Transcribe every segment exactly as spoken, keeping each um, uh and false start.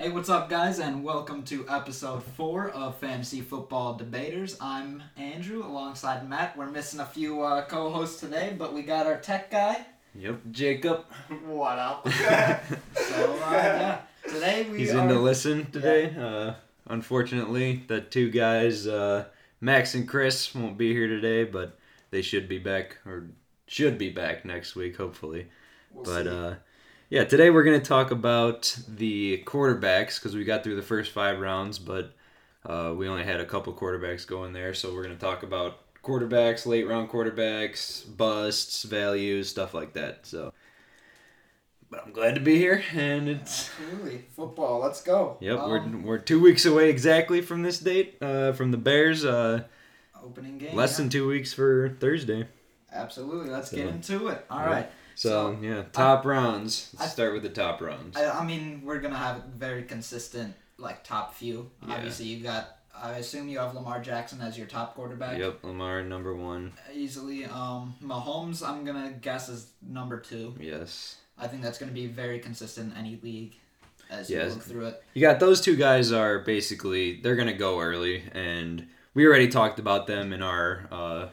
Hey, what's up, guys, and welcome to episode four of Fantasy Football Debaters. I'm Andrew, alongside Matt. We're missing a few uh, co-hosts today, but we got our tech guy. Yep, Jacob. What up? so, uh, yeah. Today we He's are... in to listen today. Yeah. Uh, unfortunately, the two guys, uh, Max and Chris, won't be here today, but they should be back, or should be back next week, hopefully. We'll but, see. uh... Yeah, today we're going to talk about the quarterbacks because we got through the first five rounds, but uh, we only had a couple quarterbacks going there. So we're going to talk about quarterbacks, late-round quarterbacks, busts, values, stuff like that. So, but I'm glad to be here, and it's... Absolutely. Football, let's go. Yep, um, we're we're two weeks away exactly from this date, uh, from the Bears. Uh, opening game. Less yeah. than two weeks for Thursday. Absolutely. Let's so, get into it. All right. right. So, yeah, top I, rounds. Let's I, start with the top rounds. I, I mean, we're going to have a very consistent, like, top few. Yeah. Obviously, you got, I assume you have Lamar Jackson as your top quarterback. Yep, Lamar, number one. Easily. Um, Mahomes, I'm going to guess, is number two. Yes. I think that's going to be very consistent in any league as yes. you look through it. You got those two guys are basically, they're going to go early, and we already talked about them in our uh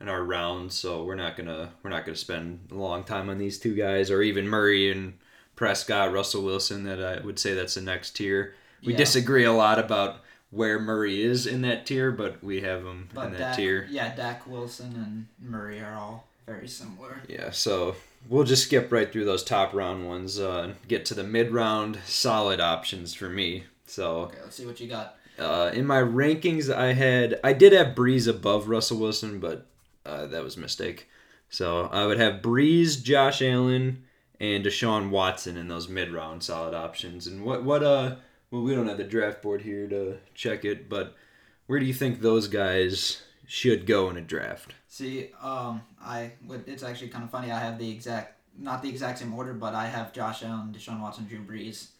in our rounds, so we're not gonna we're not gonna spend a long time on these two guys, or even Murray and Prescott, Russell Wilson. That I would say that's the next tier. We yeah. disagree a lot about where Murray is in that tier, but we have him but in that Dak, tier. Yeah, Dak, Wilson, and Murray are all very similar. Yeah, so we'll just skip right through those top round ones uh, and get to the mid round solid options for me. So okay, let's see what you got. Uh, in my rankings, I had I did have Breeze above Russell Wilson, but Uh, that was a mistake. So I would have Brees, Josh Allen, and Deshaun Watson in those mid-round solid options. And what, what, uh, well, we don't have the draft board here to check it, but where do you think those guys should go in a draft? See, um, I would, it's actually kind of funny. I have the exact, not the exact same order, but I have Josh Allen, Deshaun Watson, Drew Brees.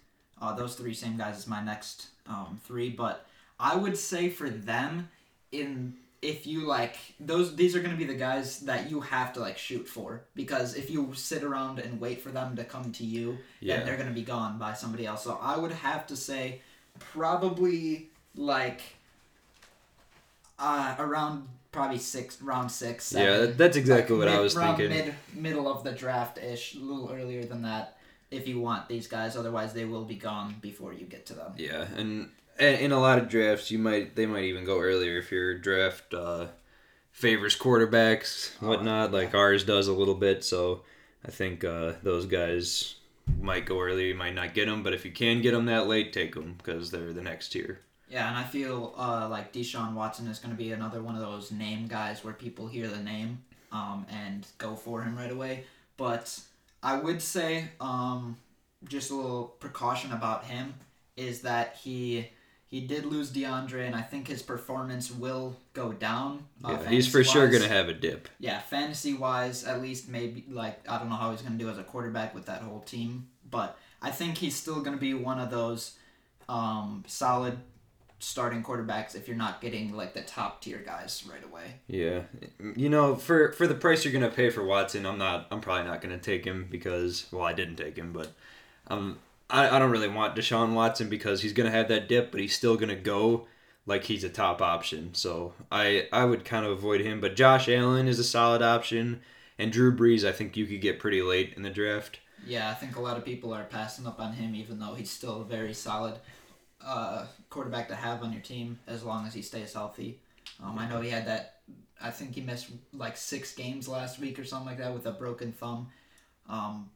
Uh, those three same guys as my next um, three. But I would say for them in... If you like those, these are going to be the guys that you have to like shoot for, because if you sit around and wait for them to come to you, yeah. then they're going to be gone by somebody else. So I would have to say probably like uh, around probably six, round six. Seven, yeah, that's exactly like what mid, I was round thinking. Mid, middle of the draft ish, a little earlier than that. If you want these guys, otherwise they will be gone before you get to them. Yeah, and. In a lot of drafts, you might they might even go earlier if your draft uh, favors quarterbacks, whatnot, oh, yeah. like ours does a little bit. So I think uh, those guys might go earlier. You might not get them, but if you can get them that late, take them because they're the next tier. Yeah, and I feel uh, like Deshaun Watson is going to be another one of those name guys where people hear the name um, and go for him right away. But I would say um, just a little precaution about him is that he... He did lose DeAndre, and I think his performance will go down. Uh, yeah, he's for sure going to have a dip. Yeah, fantasy-wise, at least maybe, like, I don't know how he's going to do as a quarterback with that whole team. But I think he's still going to be one of those um, solid starting quarterbacks if you're not getting, like, the top-tier guys right away. Yeah. You know, for, for the price you're going to pay for Watson, I'm not. I'm probably not going to take him because, well, I didn't take him, but... um. I don't really want Deshaun Watson because he's going to have that dip, but he's still going to go like he's a top option. So I, I would kind of avoid him. But Josh Allen is a solid option. And Drew Brees, I think you could get pretty late in the draft. Yeah, I think a lot of people are passing up on him, even though he's still a very solid uh, quarterback to have on your team as long as he stays healthy. Um, I know he had that, I think he missed like six games last week or something like that with a broken thumb. Um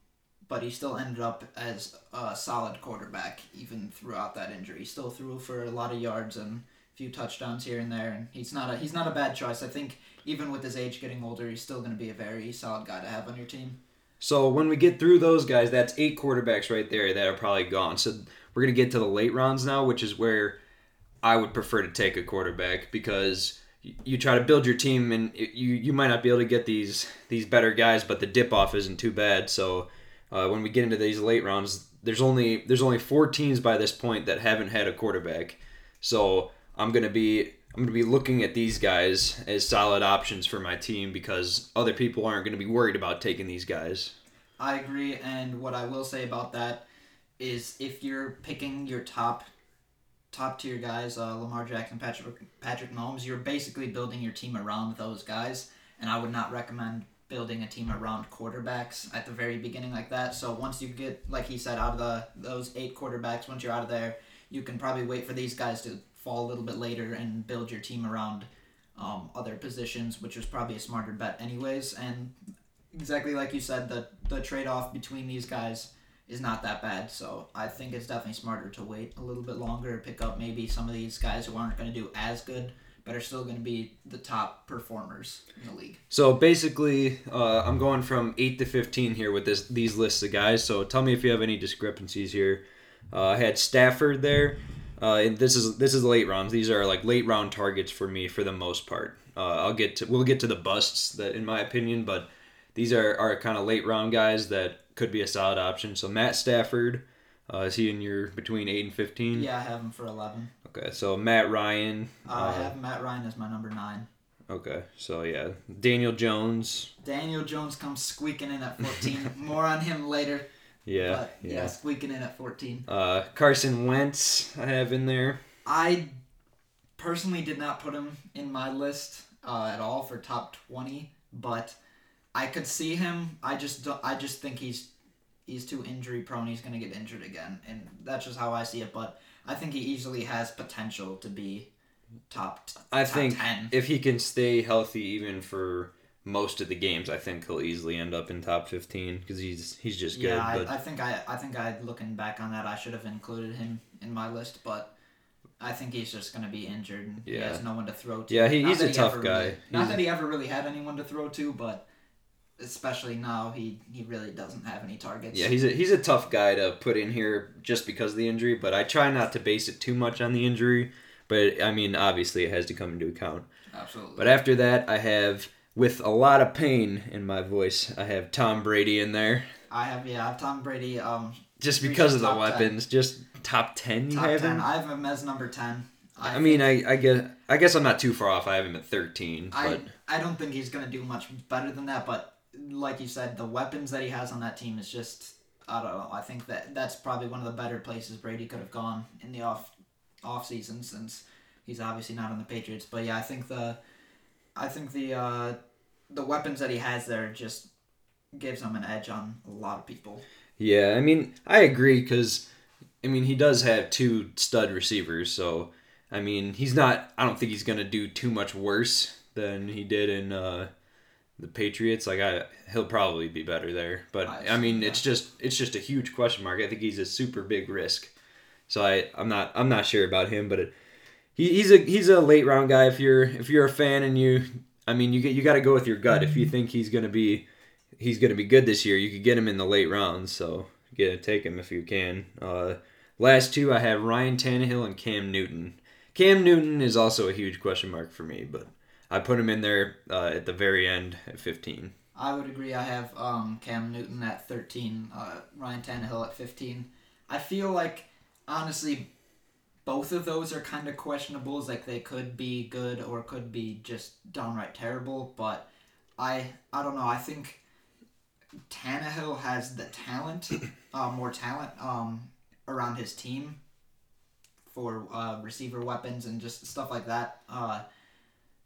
But he still ended up as a solid quarterback even throughout that injury. He still threw for a lot of yards and a few touchdowns here and there. And he's not a he's not a bad choice. I think even with his age getting older, he's still going to be a very solid guy to have on your team. So when we get through those guys, that's eight quarterbacks right there that are probably gone. So we're going to get to the late rounds now, which is where I would prefer to take a quarterback because... You try to build your team, and you, you might not be able to get these these better guys, but the dip-off isn't too bad. So uh, when we get into these late rounds, there's only there's only four teams by this point that haven't had a quarterback. So I'm gonna be I'm gonna be looking at these guys as solid options for my team because other people aren't gonna be worried about taking these guys. I agree, and what I will say about that is if you're picking your top top tier guys, uh, Lamar Jackson, Patrick Patrick Mahomes, you're basically building your team around those guys, and I would not recommend building a team around quarterbacks at the very beginning like that. So once you get, like he said, out of the those eight quarterbacks, once you're out of there, you can probably wait for these guys to fall a little bit later and build your team around um, other positions, which is probably a smarter bet anyways. And exactly like you said, the, the trade-off between these guys is not that bad. So I think it's definitely smarter to wait a little bit longer, pick up maybe some of these guys who aren't going to do as good, but are still going to be the top performers in the league. So basically, uh, I'm going from eight to fifteen here with this these lists of guys. So tell me if you have any discrepancies here. Uh, I had Stafford there. Uh, and this is this is late rounds. These are like late round targets for me for the most part. Uh, I'll get to we'll get to the busts that in my opinion, but these are, are kind of late round guys that could be a solid option. So Matt Stafford, uh, is he in your between eight and fifteen? Yeah, I have him for eleven. Okay, so Matt Ryan. Uh, uh, I have Matt Ryan as my number nine. Okay, so yeah, Daniel Jones. Daniel Jones comes squeaking in at fourteen. More on him later. Yeah, but, yeah, yeah, squeaking in at fourteen. Uh, Carson Wentz I have in there. I personally did not put him in my list uh, at all for top twenty, but I could see him. I just I just think he's he's too injury prone. He's gonna get injured again, and that's just how I see it. But I think he easily has potential to be top. T- I top think ten. If he can stay healthy, even for most of the games, I think he'll easily end up in top fifteen because he's he's just good. Yeah, I, but... I think I I think I looking back on that, I should have included him in my list, but I think he's just gonna be injured. And yeah. He has no one to throw to. Yeah, he, he's a he tough guy. Really, not a... that he ever really had anyone to throw to, but especially now, he he really doesn't have any targets. Yeah, he's a he's a tough guy to put in here just because of the injury. But I try not to base it too much on the injury. But I mean, obviously, it has to come into account. Absolutely. But after that, I have, with a lot of pain in my voice, I have Tom Brady in there. I have, yeah, I have Tom Brady. Um, just because of the weapons. ten. Just top ten you top have ten. Him? I have him as number ten. I, I mean, I, I, guess, I guess I'm not too far off. I have him at thirteen. I, I don't think he's going to do much better than that, but like you said, the weapons that he has on that team is just, I don't know. I think that that's probably one of the better places Brady could have gone in the off off season since he's obviously not on the Patriots. But yeah, I think the... I think the uh, the weapons that he has there just gives him an edge on a lot of people. Yeah, I mean, I agree because, I mean, he does have two stud receivers. So, I mean, he's not, I don't think he's going to do too much worse than he did in uh, the Patriots. Like, I, he'll probably be better there. But, I, I mean, yeah. it's just it's just a huge question mark. I think he's a super big risk. So, I, I'm not I'm not sure about him, but... It, He, he's a he's a late round guy. If you're if you're a fan and you, I mean you get you got to go with your gut. If you think he's gonna be he's gonna be good this year, you could get him in the late rounds. So get take him if you can. Uh, last two I have Ryan Tannehill and Cam Newton. Cam Newton is also a huge question mark for me, but I put him in there uh, at the very end at fifteen. I would agree. I have um, Cam Newton at thirteen, uh, Ryan Tannehill at fifteen. I feel like honestly, both of those are kind of questionable. Like they could be good or could be just downright terrible. But I I don't know. I think Tannehill has the talent, uh, more talent um, around his team for uh, receiver weapons and just stuff like that. Uh,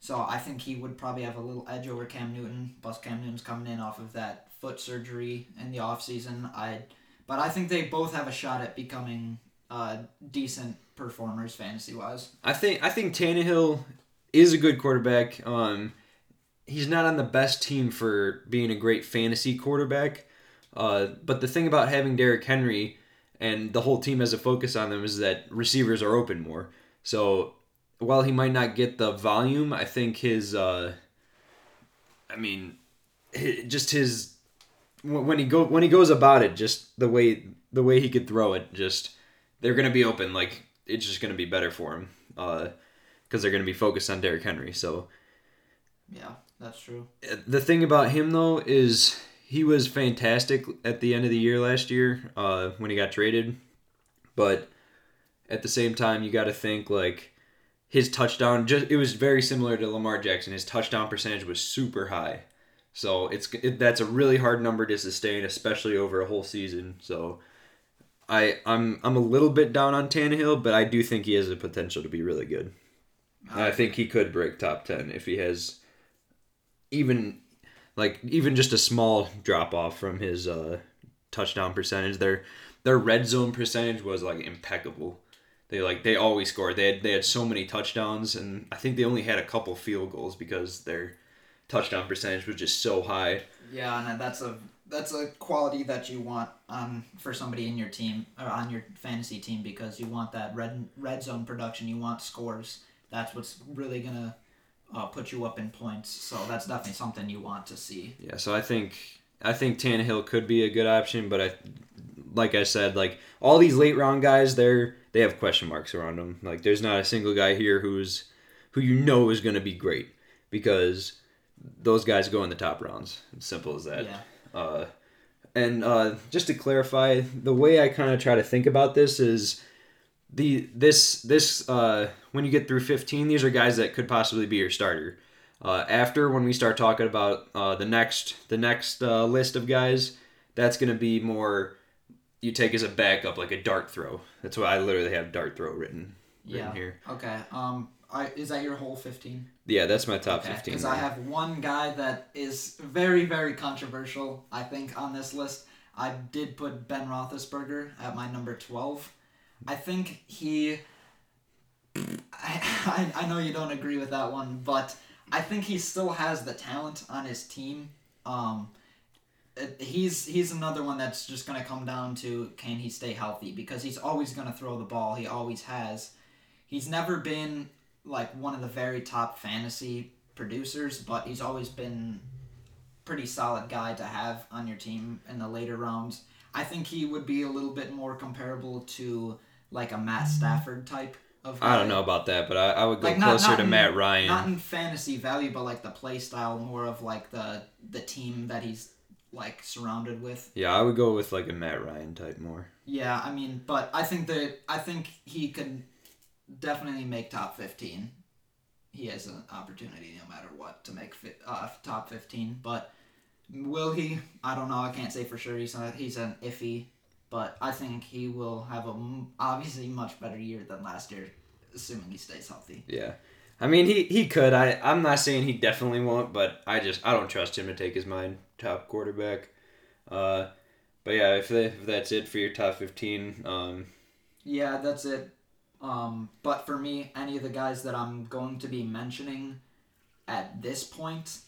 so I think he would probably have a little edge over Cam Newton. Plus Cam Newton's coming in off of that foot surgery in the offseason. I, but I think they both have a shot at becoming uh, decent performers fantasy wise. I think I think Tannehill is a good quarterback. Um, he's not on the best team for being a great fantasy quarterback. Uh, but the thing about having Derrick Henry and the whole team has a focus on them is that receivers are open more. So while he might not get the volume, I think his, uh, I mean, his, just his when he go when he goes about it, just the way the way he could throw it, just they're gonna be open like. It's just going to be better for him because uh, they're going to be focused on Derrick Henry. So, yeah, that's true. The thing about him, though, is he was fantastic at the end of the year last year uh, when he got traded. But at the same time, you got to think, like, his touchdown, just it was very similar to Lamar Jackson. His touchdown percentage was super high. So it's it, that's a really hard number to sustain, especially over a whole season. So I, I'm I'm a little bit down on Tannehill, but I do think he has the potential to be really good. And I think he could break top ten if he has even like even just a small drop off from his uh, touchdown percentage. Their their red zone percentage was like impeccable. They like they always scored. They had they had so many touchdowns, and I think they only had a couple field goals because their touchdown percentage was just so high. Yeah, and that's a that's a quality that you want um for somebody in your team or on your fantasy team, because you want that red red zone production. You want scores. That's what's really gonna uh, put you up in points. So that's definitely something you want to see. Yeah, so I think I think Tannehill could be a good option, but I like I said, like all these late round guys, they're they have question marks around them. Like, there's not a single guy here who's who you know is going to be great, because those guys go in the top rounds. It's simple as that. Yeah. Uh, and uh, just to clarify, the way I kind of try to think about this is the this this uh, when you get through fifteen, these are guys that could possibly be your starter. Uh, after when we start talking about uh, the next the next uh, list of guys, that's going to be more. You take as a backup, like a dart throw. That's why I literally have dart throw written, written yeah. here. Okay. Um. I is that your whole fifteen? Yeah, that's my top okay, fifteen. Because I have one guy that is very, very controversial, I think, on this list. I did put Ben Roethlisberger at my number twelve. I think he... I, I know you don't agree with that one, but I think he still has the talent on his team. Um... He's he's another one that's just going to come down to, can he stay healthy? Because he's always going to throw the ball. He always has. He's never been like one of the very top fantasy producers, but he's always been pretty solid guy to have on your team in the later rounds. I think he would be a little bit more comparable to like a Matt Stafford type of guy. I don't know about that, but I, I would go like not, closer not to in, Matt Ryan. Not in fantasy value, but like the play style, more of like the the team that he's like surrounded with. Yeah, I would go with like a Matt Ryan type more. Yeah, I mean, but I think that I think he could definitely make top fifteen. He has an opportunity no matter what to make fi- uh, top fifteen, but will he? I don't know. I can't say for sure. He's not, he's an iffy, but I think he will have a m- obviously much better year than last year, assuming he stays healthy. Yeah. I mean, he, he could. I, I'm not saying he definitely won't, but I just I don't trust him to take his mind top quarterback. Uh, but yeah, if, they, if that's it for your top fifteen. Um, yeah, that's it. Um, but for me, any of the guys that I'm going to be mentioning at this point,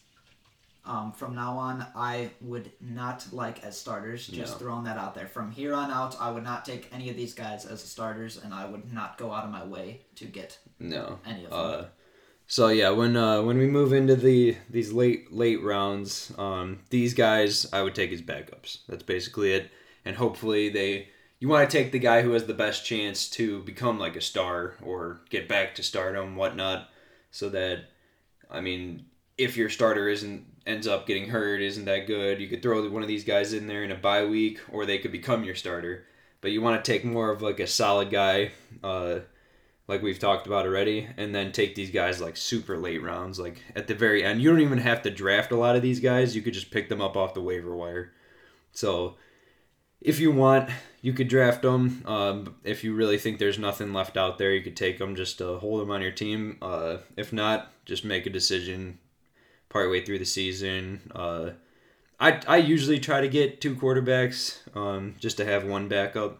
um, from now on, I would not like as starters. Just no. Throwing that out there. From here on out, I would not take any of these guys as starters, and I would not go out of my way to get no. any of them. Uh, So yeah, when uh, when we move into the these late late rounds, um, these guys I would take as backups. That's basically it, and hopefully they you want to take the guy who has the best chance to become like a star or get back to stardom, whatnot. So that, I mean, if your starter isn't ends up getting hurt, isn't that good, you could throw one of these guys in there in a bye week, or they could become your starter. But you want to take more of like a solid guy. Uh, like we've talked about already, and then take these guys like super late rounds, like at the very end. You don't even have to draft a lot of these guys. You could just pick them up off the waiver wire. So if you want, you could draft them. Um, if you really think there's nothing left out there, you could take them just to hold them on your team. Uh, if not, just make a decision partway through the season. Uh, I, I usually try to get two quarterbacks um, just to have one backup.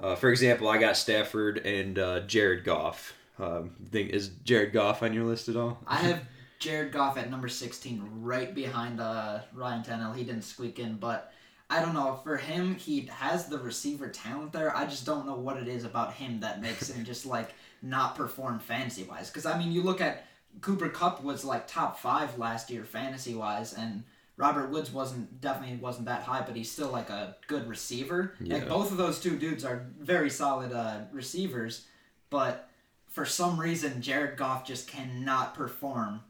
Uh, for example, I got Stafford and uh, Jared Goff. Um, think, is Jared Goff on your list at all? I have Jared Goff at number sixteen, right behind uh, Ryan Tannehill. He didn't squeak in, but I don't know. For him, he has the receiver talent there. I just don't know what it is about him that makes him just like not perform fantasy-wise. Because, I mean, you look at Cooper Kupp was like top five last year fantasy-wise, and Robert Woods wasn't definitely wasn't that high, but he's still like a good receiver. Yeah. Like both of those two dudes are very solid uh, receivers, but for some reason Jared Goff just cannot perform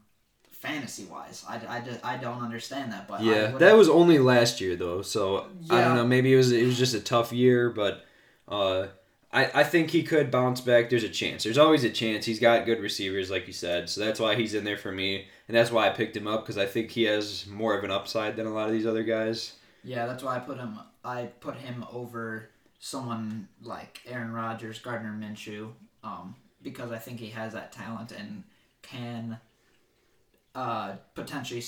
fantasy wise. I, I, just, I don't understand that. But yeah, I that was only last year though, so yeah. I don't know. Maybe it was it was just a tough year, but uh, I I think he could bounce back. There's a chance. There's always a chance. He's got good receivers, like you said, so that's why he's in there for me. And that's why I picked him up, because I think he has more of an upside than a lot of these other guys. Yeah, that's why I put him I put him over someone like Aaron Rodgers, Gardner Minshew, um, because I think he has that talent and can uh, potentially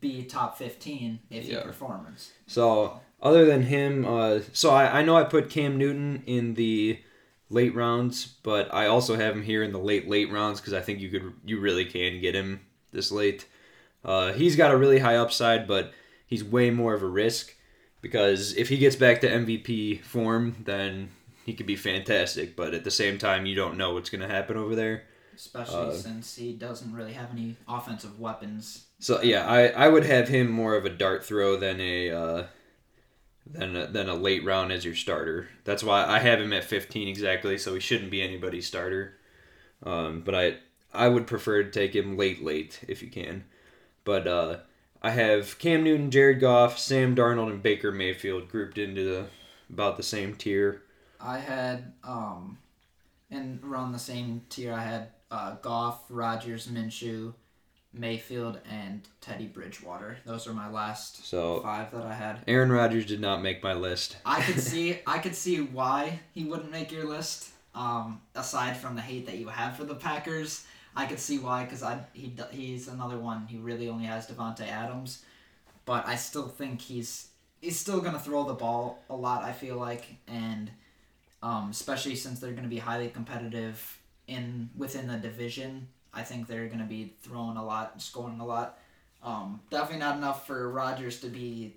be top fifteen if yeah. he performs. So other than him, uh, so I, I know I put Cam Newton in the late rounds, but I also have him here in the late, late rounds because I think you could you really can get him this late. Uh, he's got a really high upside, but he's way more of a risk because if he gets back to M V P form, then he could be fantastic. But at the same time, you don't know what's going to happen over there. Especially uh, since he doesn't really have any offensive weapons. So, yeah, I, I would have him more of a dart throw than a, uh, than a than a late round as your starter. That's why I have him at fifteen exactly, so he shouldn't be anybody's starter. Um, but I, I would prefer to take him late, late if you can. But uh, I have Cam Newton, Jared Goff, Sam Darnold, and Baker Mayfield grouped into the, about the same tier. I had, um, and around the same tier, I had uh, Goff, Rodgers, Minshew, Mayfield, and Teddy Bridgewater. Those are my last so, five that I had. Aaron Rodgers did not make my list. I could see, I could see why he wouldn't make your list. Um, aside from the hate that you have for the Packers. I could see why, because I he he's another one. He really only has Devontae Adams, but I still think he's he's still gonna throw the ball a lot. I feel like, and um, especially since they're gonna be highly competitive in within the division, I think they're gonna be throwing a lot, and scoring a lot. Um, definitely not enough for Rodgers to be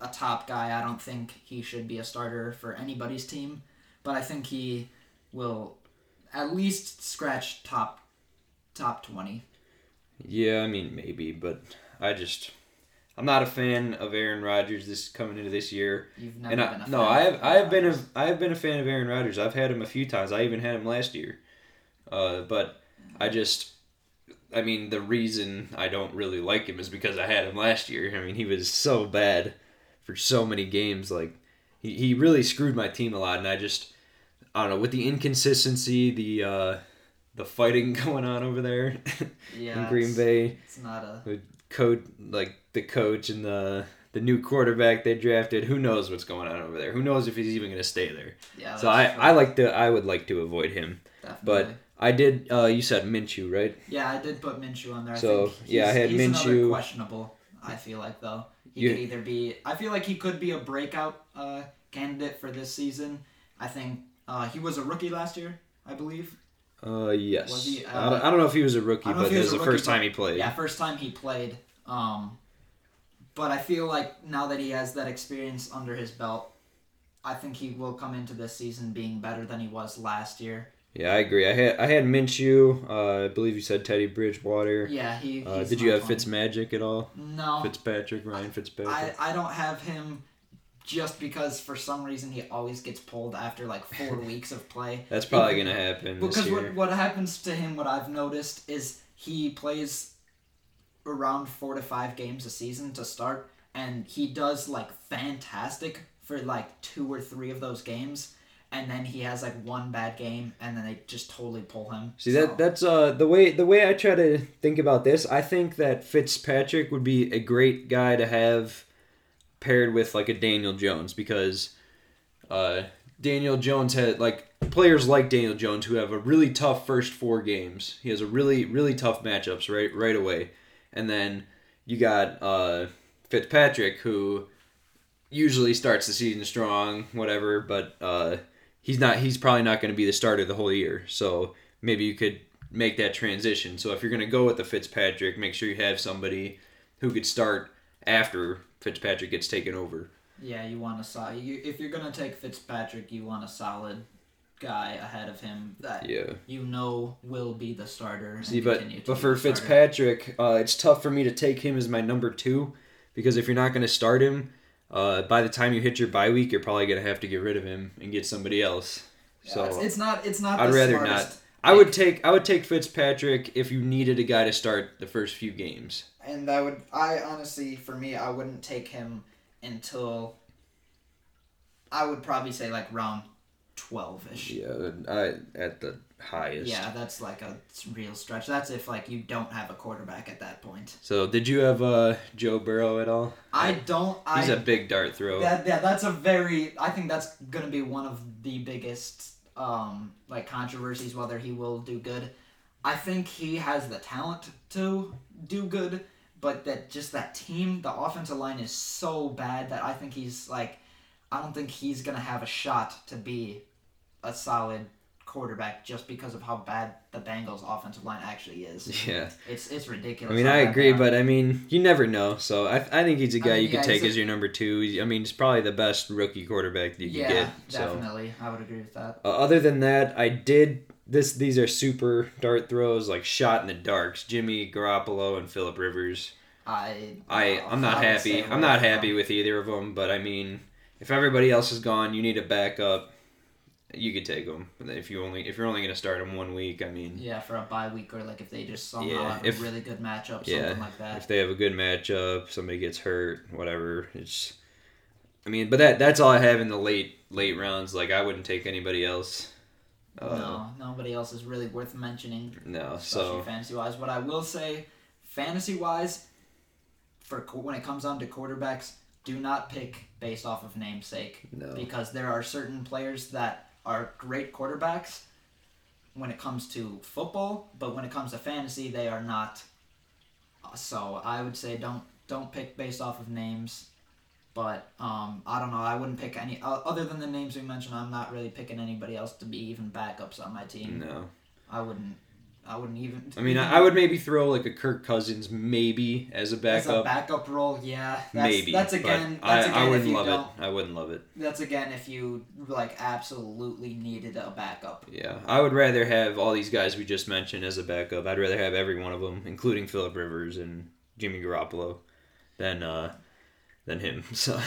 a top guy. I don't think he should be a starter for anybody's team, but I think he will at least scratch top. Top twenty. Yeah, I mean, maybe, but I just... I'm not a fan of Aaron Rodgers this coming into this year. You've never and I, been a fan no, of I have, I have been a, I have been a fan of Aaron Rodgers. I've had him a few times. I even had him last year. Uh, but I just... I mean, the reason I don't really like him is because I had him last year. I mean, he was so bad for so many games. Like, he, he really screwed my team a lot, and I just... I don't know, with the inconsistency, the... Uh, the fighting going on over there yeah, in Green it's, Bay. It's not a... With code, like, the coach and the the new quarterback they drafted. Who knows what's going on over there? Who knows if he's even going to stay there? Yeah. So I, I like to I would like to avoid him. Definitely. But I did... Uh, you said Minshew, right? Yeah, I did put Minshew on there. So, I think yeah, I had he's Minshew. He's another questionable, I feel like, though. He you, could either be... I feel like he could be a breakout uh, candidate for this season. I think uh, he was a rookie last year, I believe. Uh, yes. Was he, uh, I, don't, I don't know if he was a rookie, but it was, was the first time he played. Yeah, first time he played. Um, but I feel like now that he has that experience under his belt, I think he will come into this season being better than he was last year. Yeah, I agree. I had I had Minshew. Uh, I believe you said Teddy Bridgewater. Yeah, he. Uh, did you have funny. Fitzmagic at all? No. Fitzpatrick, Ryan I, Fitzpatrick. I, I don't have him. Just because for some reason he always gets pulled after like four weeks of play. That's probably going to happen this year. Because what, what happens to him, what I've noticed, is he plays around four to five games a season to start, and he does like fantastic for like two or three of those games, and then he has like one bad game, and then they just totally pull him. See, so. that that's uh the way the way I try to think about this, I think that Fitzpatrick would be a great guy to have paired with like a Daniel Jones because uh, Daniel Jones had like players like Daniel Jones who have a really tough first four games. He has a really really tough matchups right right away, and then you got uh, Fitzpatrick who usually starts the season strong, whatever. But uh, he's not. He's probably not going to be the starter the whole year. So maybe you could make that transition. So if you're going to go with the Fitzpatrick, make sure you have somebody who could start after Fitzpatrick gets taken over. Yeah, you want a solid. You, if you're gonna take Fitzpatrick, you want a solid guy ahead of him that yeah. you know will be the starter. And See, but to but for Fitzpatrick, uh, it's tough for me to take him as my number two because if you're not gonna start him, uh, by the time you hit your bye week, you're probably gonna have to get rid of him and get somebody else. Yeah, so it's, it's not. It's not. I'd the rather smartest not. I would take I would take Fitzpatrick if you needed a guy to start the first few games. And I would I honestly for me I wouldn't take him until I would probably say like round twelve-ish. Yeah, I, at the highest. Yeah, that's like a real stretch. That's if like you don't have a quarterback at that point. So did you have uh, Joe Burrow at all? I don't. He's I, a big dart throw. That, yeah, that's a very... I think that's going to be one of the biggest um, like controversies, whether he will do good. I think he has the talent to do good, but that just that team, the offensive line is so bad that I think he's like... I don't think he's going to have a shot to be a solid quarterback just because of how bad the Bengals' offensive line actually is. Yeah. It's it's ridiculous. I mean, I agree, but, I mean, you never know. So, I I think he's a guy I mean, you yeah, could take a, as your number two. I mean, he's probably the best rookie quarterback that you yeah, could get. Yeah, so. Definitely. I would agree with that. Uh, other than that, I did... This These are super dart throws, like shot in the darks. Jimmy Garoppolo and Philip Rivers. I... I, uh, I'm not happy. I'm not happy with either of them, but, I mean... If everybody else is gone, you need a backup. You could take them if you only if you're only going to start them one week. I mean, yeah, for a bye week or like if they just somehow yeah, have if, a really good matchup, yeah, something like that. If they have a good matchup, somebody gets hurt, whatever. It's, I mean, but that that's all I have in the late late rounds. Like I wouldn't take anybody else. Uh, no, nobody else is really worth mentioning. No, especially so fantasy wise, what I will say, fantasy wise, for when it comes down to quarterbacks. Do not pick based off of namesake. No. Because there are certain players that are great quarterbacks when it comes to football, but when it comes to fantasy, they are not. So I would say don't don't pick based off of names. But um, I don't know. I wouldn't pick any other than the names we mentioned. I'm not really picking anybody else to be even backups on my team. No, I wouldn't. I wouldn't even... I mean, I would maybe throw, like, a Kirk Cousins maybe as a backup. As a backup role, yeah. That's, maybe. That's again... That's I, again I wouldn't if you love don't, it. I wouldn't love it. That's again if you, like, absolutely needed a backup. Yeah. I would rather have all these guys we just mentioned as a backup. I'd rather have every one of them, including Phillip Rivers and Jimmy Garoppolo, than, uh, than him. So...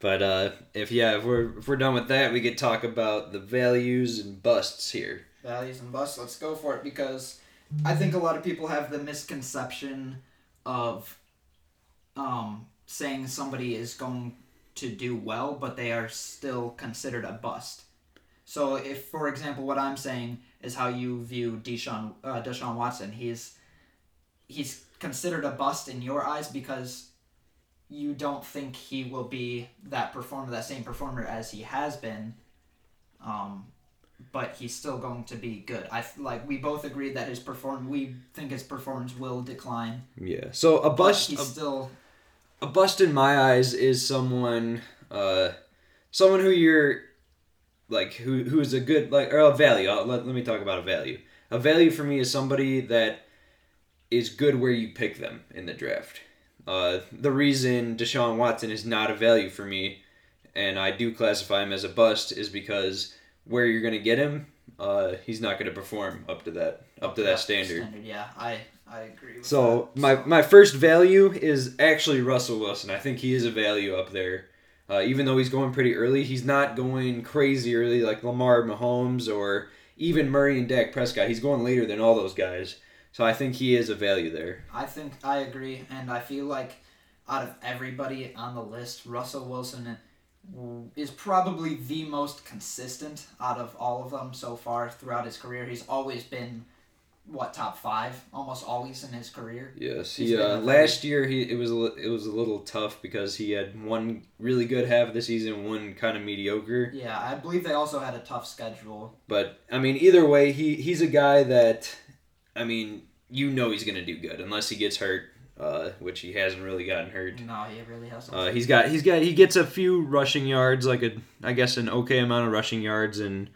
But uh, if, yeah, if we're, if we're done with that, we could talk about the values and busts here. Values and busts, let's go for it, because I think a lot of people have the misconception of um, saying somebody is going to do well, but they are still considered a bust. So if, for example, what I'm saying is how you view Deshaun, uh, Deshaun Watson, he's, he's considered a bust in your eyes because... you don't think he will be that performer, that same performer as he has been, um, but he's still going to be good. I like we both agree that his perform. We think his performance will decline. Yeah. So a bust. He's a, still a bust in my eyes is someone, uh, someone who you're like who who is a good like or a value. I'll, let let me talk about a value. A value for me is somebody that is good where you pick them in the draft. Uh, the reason Deshaun Watson is not a value for me, and I do classify him as a bust, is because where you're going to get him, uh, he's not going to perform up to that up to that standard. standard. Yeah, I, I agree with so that. My, so my first value is actually Russell Wilson. I think he is a value up there. Uh, even though he's going pretty early, he's not going crazy early like Lamar, Mahomes, or even Murray and Dak Prescott. He's going later than all those guys. So I think he is a value there. I think I agree, and I feel like out of everybody on the list, Russell Wilson is probably the most consistent out of all of them so far throughout his career. He's always been, what, top five? Almost always in his career. Yes. He, uh, last year he it was a li- it was a little tough because he had one really good half of the season, one kind of mediocre. Yeah, I believe they also had a tough schedule. But, I mean, either way, he he's a guy that... I mean, you know he's going to do good unless he gets hurt, uh, which he hasn't really gotten hurt. No, he really hasn't. Uh, he's got, he's got, he gets a few rushing yards, like a, I guess an okay amount of rushing yards, and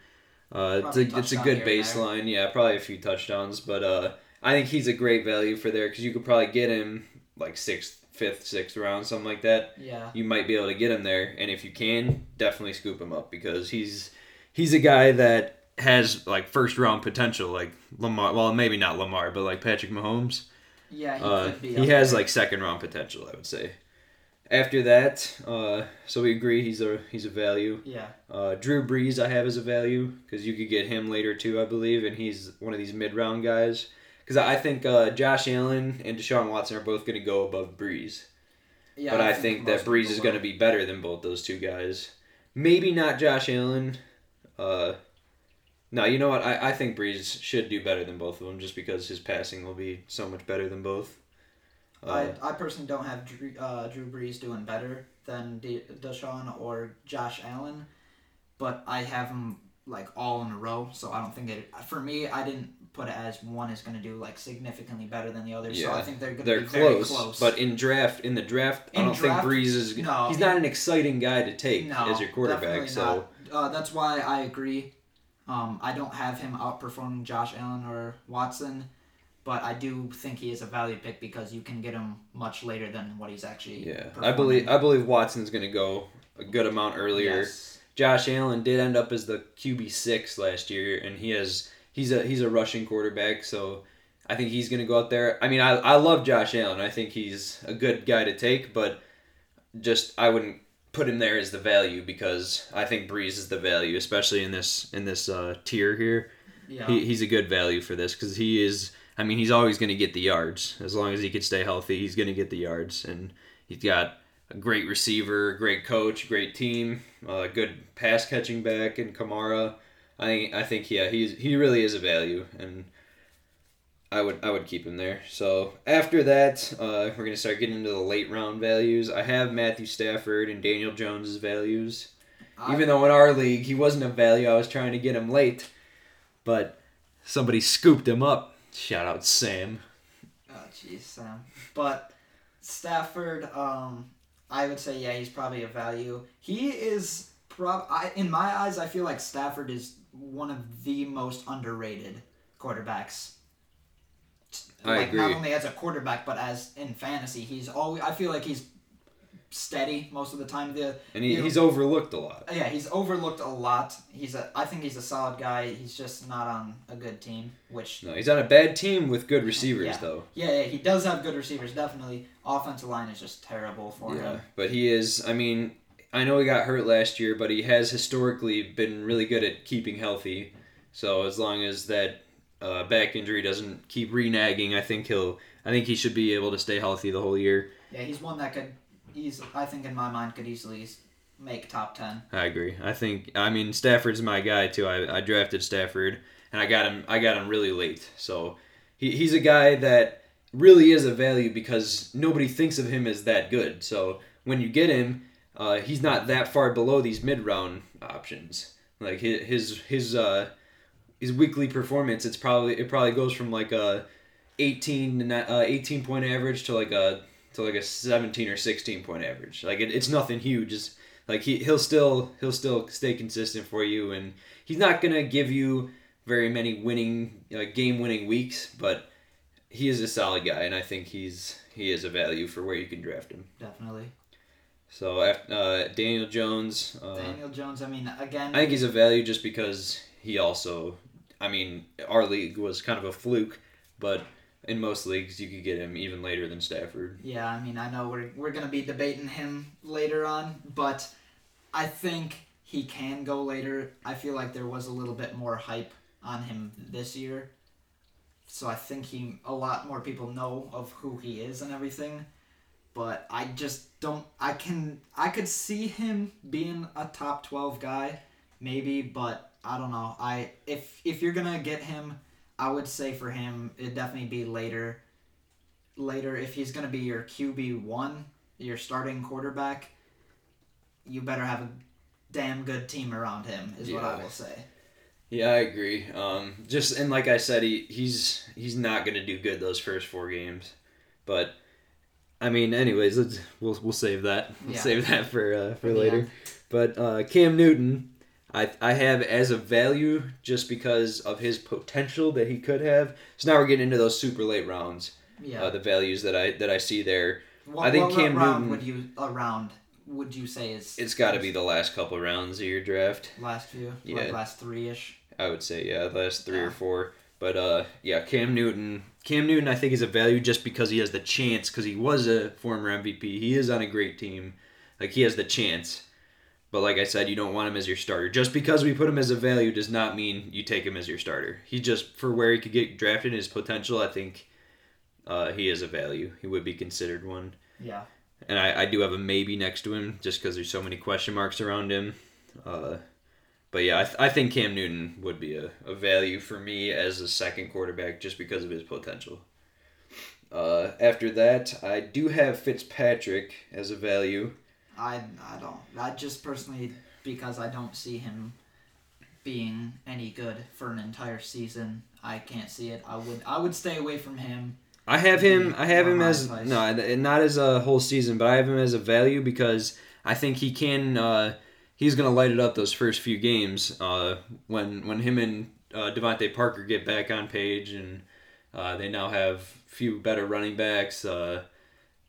uh, it's a, it's a good baseline. Yeah, probably a few touchdowns, but uh, I think he's a great value for there because you could probably get him like sixth, fifth, sixth round, something like that. Yeah, you might be able to get him there, and if you can, definitely scoop him up because he's he's a guy that. Has like first round potential, like Lamar. Well, maybe not Lamar, but like Patrick Mahomes. Yeah, he uh, could be. He has there. Like second round potential, I would say. After that, uh, so we agree he's a he's a value. Yeah. Uh, Drew Brees I have as a value because you could get him later too, I believe, and he's one of these mid round guys. Because I think uh, Josh Allen and Deshaun Watson are both going to go above Brees. Yeah. But I, I think, think that Brees is going to be better than both those two guys. Maybe not Josh Allen. Uh, no, you know what? I, I think Brees should do better than both of them just because his passing will be so much better than both. Uh, I I personally don't have Drew, uh, Drew Brees doing better than De- Deshaun or Josh Allen, but I have them like all in a row, so I don't think it. For me, I didn't put it as one is going to do like significantly better than the other. Yeah. So I think they're going to be close, very close. But in draft, in the draft, in I don't draft, think Brees is. No, he's not an exciting guy to take no, as your quarterback. So uh, that's why I agree. Um, I don't have him outperforming Josh Allen or Watson. But I do think he is a value pick because you can get him much later than what he's actually. Yeah, I believe I believe Watson's going to go a good amount earlier. Yes. Josh Allen did end up as the Q B six last year, and he has he's a he's a rushing quarterback, so I think he's going to go out there. I mean, I I love Josh Allen. I think he's a good guy to take, but just I wouldn't put him there as the value because I think Breeze is the value, especially in this in this uh, tier here. Yeah, he, he's a good value for this because he is. I mean, he's always going to get the yards. As long as he can stay healthy, he's going to get the yards. And he's got a great receiver, great coach, great team, uh, good pass catching back in Kamara. I I think yeah, he's he really is a value, and I would I would keep him there. So after that, uh, we're going to start getting into the late round values. I have Matthew Stafford and Daniel Jones' values, I... even though in our league he wasn't a value. I was trying to get him late, but somebody scooped him up. Shout out Sam. Oh, jeez, Sam. But Stafford, um, I would say, yeah, he's probably a value. He is, prob- I, in my eyes, I feel like Stafford is one of the most underrated quarterbacks. I like, agree. Not only as a quarterback, but as in fantasy. He's always, I feel like he's steady most of the time. The, and he, the, he's overlooked a lot. Yeah, he's overlooked a lot. He's a, I think he's a solid guy. He's just not on a good team, which... No, he's on a bad team with good receivers, yeah. though. Yeah, yeah, he does have good receivers, definitely. Offensive line is just terrible for yeah, him. Yeah, but he is, I mean, I know he got hurt last year, but he has historically been really good at keeping healthy. So as long as that uh, back injury doesn't keep re-nagging, I think he'll... I think he should be able to stay healthy the whole year. Yeah, he's one that could... He's, I think, in my mind, could easily make top ten. I agree. I think. I mean, Stafford's my guy too. I, I drafted Stafford, and I got him. I got him really late. So, he he's a guy that really is a value because nobody thinks of him as that good. So when you get him, uh, he's not that far below these mid round options. Like his his his uh his weekly performance, it's probably it probably goes from like a eighteen uh, eighteen point average to like a. So like a seventeen or sixteen point average. Like it, it's nothing huge. It's like he he'll still he'll still stay consistent for you, and he's not gonna give you very many winning uh, game winning weeks, but he is a solid guy, and I think he's he is a value for where you can draft him. Definitely. So uh, Daniel Jones. Uh, Daniel Jones. I mean, again. I think he's a value just because he also. I mean, our league was kind of a fluke, but. In most leagues, you could get him even later than Stafford. Yeah, I mean, I know we're we're going to be debating him later on, but I think he can go later. I feel like there was a little bit more hype on him this year, so I think he a lot more people know of who he is and everything, but I just don't... I can I could see him being a top twelve guy, maybe, but I don't know. I if if you're going to get him... I would say for him, it'd definitely be later. Later, if he's going to be your Q B one, your starting quarterback, you better have a damn good team around him, is yeah. what I will say. Yeah, I agree. Um, just and like I said, he, he's he's not going to do good those first four games. But, I mean, anyways, let's we'll we'll save that. We'll yeah. save that for uh, for later. End. But uh, Cam Newton... I I have as a value just because of his potential that he could have. So now we're getting into those super late rounds. Yeah. Uh, the values that I that I see there. What, I think what Cam round Newton would you around would you say is? It's got to be the last couple rounds of your draft. Last few. Yeah. Like last three ish. I would say yeah, last three yeah. or four. But uh, yeah, Cam Newton. Cam Newton I think is a value just because he has the chance because he was a former M V P. He is on a great team. Like he has the chance. But like I said, you don't want him as your starter. Just because we put him as a value does not mean you take him as your starter. He just, for where he could get drafted and his potential, I think uh, he is a value. He would be considered one. Yeah. And I, I do have a maybe next to him just because there's so many question marks around him. Uh, But yeah, I, th- I think Cam Newton would be a, a value for me as a second quarterback just because of his potential. Uh, after that, I do have Fitzpatrick as a value. I I don't. I just personally, because I don't see him being any good for an entire season. I can't see it. I would I would stay away from him. I have him. I have him as advice. no, not as a whole season, but I have him as a value because I think he can. Uh, he's gonna light it up those first few games. Uh, when when him and uh, Devontae Parker get back on page and. Uh, they now have few better running backs, uh,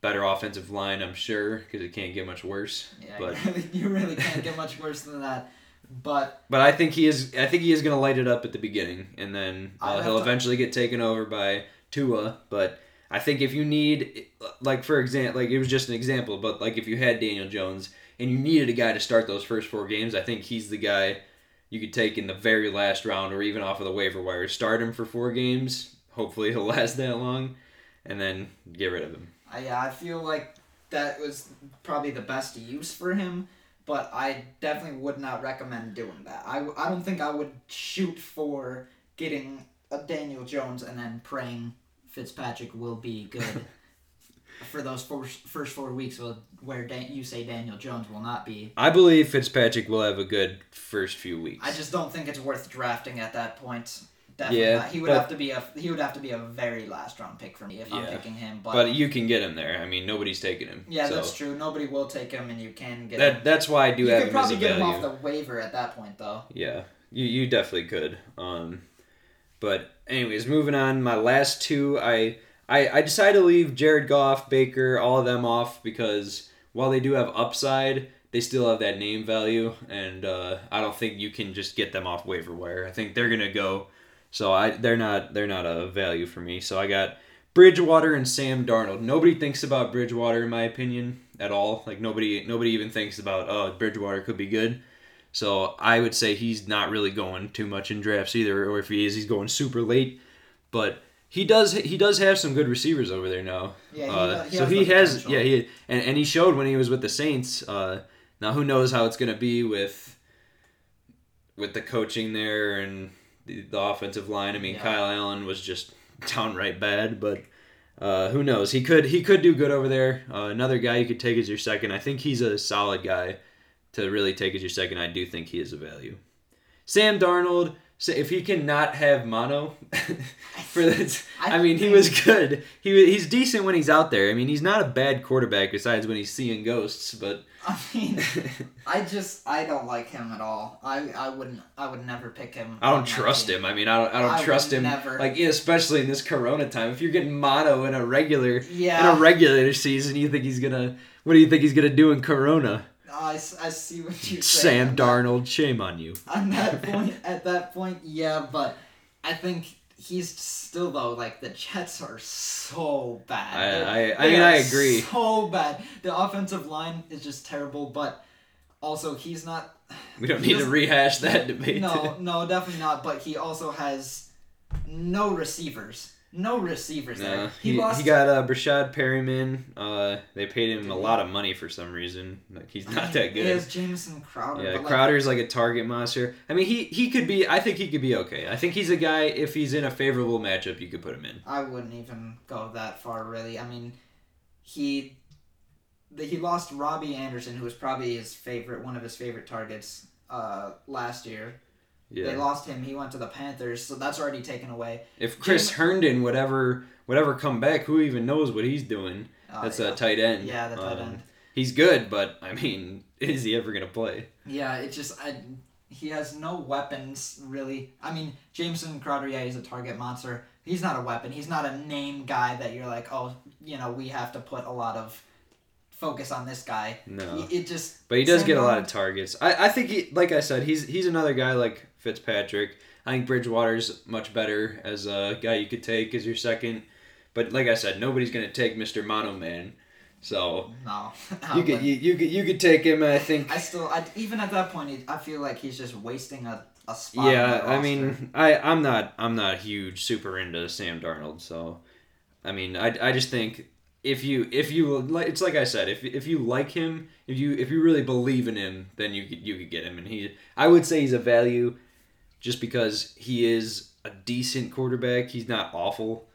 better offensive line, I'm sure, because it can't get much worse. Yeah, but you really can't get much worse than that. But but I think he is. I think he is going to light it up at the beginning, and then uh, he'll to... eventually get taken over by Tua. But I think if you need, like for example, like it was just an example, but like if you had Daniel Jones and you needed a guy to start those first four games, I think he's the guy you could take in the very last round, or even off of the waiver wire, start him for four games. Hopefully he'll last that long, and then get rid of him. I, yeah, I feel like that was probably the best use for him, but I definitely would not recommend doing that. I, I don't think I would shoot for getting a Daniel Jones and then praying Fitzpatrick will be good for those four, first four weeks where Dan, you say Daniel Jones will not be. I believe Fitzpatrick will have a good first few weeks. I just don't think it's worth drafting at that point. Definitely yeah, not. He would but, have to be a he would have to be a very last round pick for me if yeah, I'm picking him. But, but you can get him there. I mean, nobody's taking him. Yeah, so. That's true. Nobody will take him, and you can get that, him. That's why I do you have him as a value. You could probably get him off the waiver at that point, though. Yeah, you you definitely could. Um, but anyways, moving on. My last two, I I I decided to leave Jared Goff, Baker, all of them off because while they do have upside, they still have that name value, and uh, I don't think you can just get them off waiver wire. I think they're gonna go. So I they're not they're not a value for me. So I got Bridgewater and Sam Darnold. Nobody thinks about Bridgewater in my opinion at all. Like nobody nobody even thinks about oh Bridgewater could be good. So I would say he's not really going too much in drafts either, or if he is, he's going super late. But he does he does have some good receivers over there now. Yeah, he, uh, does, he so has he has potential. yeah he and, and he showed when he was with the Saints. Uh, now who knows how it's gonna be with with the coaching there and. The offensive line. I mean, yeah. Kyle Allen was just downright bad, but uh, who knows? He could he could do good over there. Uh, another guy you could take as your second. I think he's a solid guy to really take as your second. I do think he is a value. Sam Darnold, if he cannot have mono for this, I mean, he was good. He he's decent when he's out there. I mean, he's not a bad quarterback besides when he's seeing ghosts, but. I mean, I just I don't like him at all. I, I wouldn't I would never pick him. I don't trust him. I mean, I don't I don't I trust him. Never. Like yeah, especially in this Corona time. If you're getting mono in a regular yeah. in a regular season, you think he's gonna what do you think he's gonna do in Corona? Oh, I, I see what you say. Sam Darnold, shame on you. On that point, at that point, yeah, but I think. He's still, though, like, the Jets are so bad. I, I, I mean, I agree. So bad. The offensive line is just terrible, but also he's not... We don't need to rehash that debate. No, no, definitely not, but he also has no receivers. No receivers there. No, he, he, lost... he got uh, Brashad Perryman. Uh, they paid him a lot of money for some reason. Like he's not I mean, that good. He has Jameson Crowder. Yeah, Crowder's like, like a target monster. I mean, he, he could be... I think he could be okay. I think he's a guy, if he's in a favorable matchup, you could put him in. I wouldn't even go that far, really. I mean, he he lost Robbie Anderson, who was probably his favorite, one of his favorite targets uh, last year. Yeah. They lost him. He went to the Panthers, so that's already taken away. If Chris Jim, Herndon would ever, would ever come back, who even knows what he's doing? Uh, that's yeah. a tight end. Yeah, the tight um, end. He's good, but, I mean, is he ever going to play? Yeah, it's just, I, he has no weapons, really. I mean, Jameson Crowder, yeah, he's a target monster. He's not a weapon. He's not a name guy that you're like, oh, you know, we have to put a lot of... focus on this guy. No. He, it just... But he does get a lot of targets. I, I think, he, like I said, he's he's another guy like Fitzpatrick. I think Bridgewater's much better as a guy you could take as your second. But like I said, nobody's going to take Mister Mono Man. So... No. You could, you, you, could, you could take him, I think... I still... I, even at that point, I feel like he's just wasting a, a spot. Yeah, I mean, I, I'm not I'm not huge super into Sam Darnold, so... I mean, I, I just think... if you if you it's like I said, if if you like him, if you if you really believe in him, then you could, you could get him. And he, I would say he's a value, just because he is a decent quarterback. He's not awful,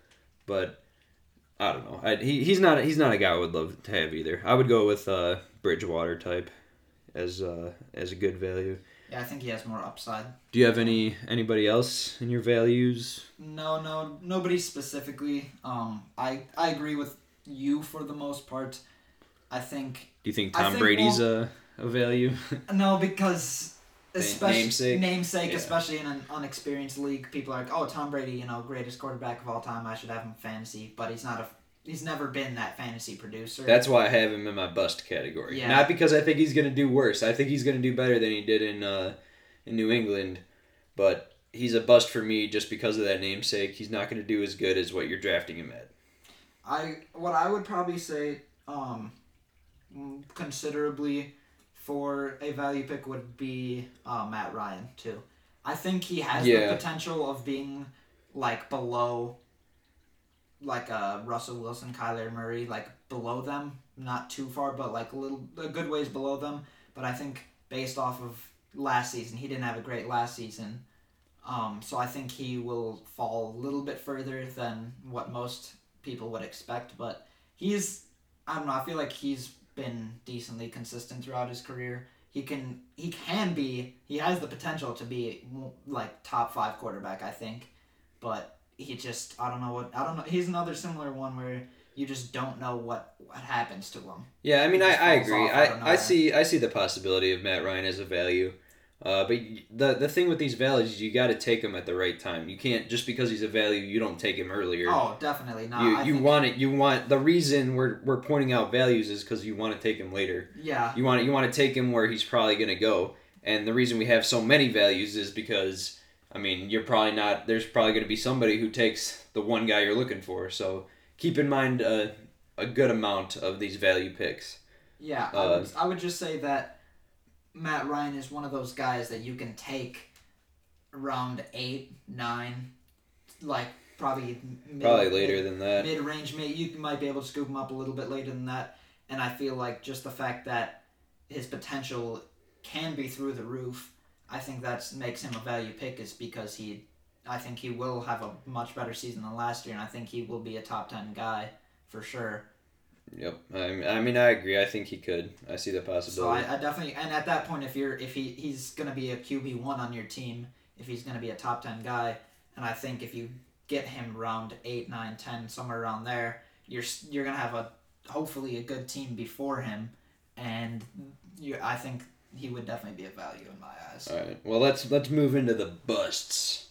but I don't know. I, he he's not he's not a guy I would love to have either. I would go with uh, Bridgewater type as uh, as a good value. Yeah, I think he has more upside. Do you have any anybody else in your values? No, no, nobody specifically. Um, I I agree with you for the most part. I think. Do you think Tom think Brady's we'll, a a value? No, because especially namesake, namesake yeah. especially in an unexperienced league, people are like, "Oh, Tom Brady, you know, greatest quarterback of all time. I should have him in fantasy," but he's not a. He's never been that fantasy producer. That's why I have him in my bust category. Yeah. Not because I think he's going to do worse. I think he's going to do better than he did in uh, in New England. But he's a bust for me just because of that namesake. He's not going to do as good as what you're drafting him at. I What I would probably say um, considerably for a value pick would be uh, Matt Ryan, too. I think he has yeah. the potential of being like below... like uh, Russell Wilson, Kyler Murray, like below them, not too far, but like a little, a good ways below them. But I think based off of last season, he didn't have a great last season. Um, so I think he will fall a little bit further than what most people would expect. But he's, I don't know, I feel like he's been decently consistent throughout his career. He can, he can be, he has the potential to be like top five quarterback, I think. But he just, I don't know what, I don't know. He's another similar one where you just don't know what, what happens to him. Yeah, I mean, I, I agree. I, I see I see the possibility of Matt Ryan as a value. Uh, but the the thing with these values is you got to take him at the right time. You can't, just because he's a value, you don't take him earlier. Oh, definitely not. You, you think... want it. You want, the reason we're we're pointing out values is because you want to take him later. Yeah. You want you want to take him where he's probably going to go. And the reason we have so many values is because... I mean, you're probably not... There's probably going to be somebody who takes the one guy you're looking for. So keep in mind uh, a good amount of these value picks. Yeah, uh, I, would, I would just say that Matt Ryan is one of those guys that you can take round eight, nine, like probably... Mid, probably later mid, than that. Mid-range, mid, you might be able to scoop him up a little bit later than that. And I feel like just the fact that his potential can be through the roof... I think that makes him a value pick is because he, I think he will have a much better season than last year, and I think he will be a top ten guy for sure. Yep, I I mean I agree. I think he could. I see the possibility. So I, I definitely, and at that point, if you're if he he's gonna be a Q B one on your team, if he's gonna be a top ten guy, and I think if you get him round eight, nine, ten, somewhere around there, you're you're gonna have a hopefully a good team before him, and you I think. He would definitely be a value in my eyes. All right. Well, let's let's move into the busts.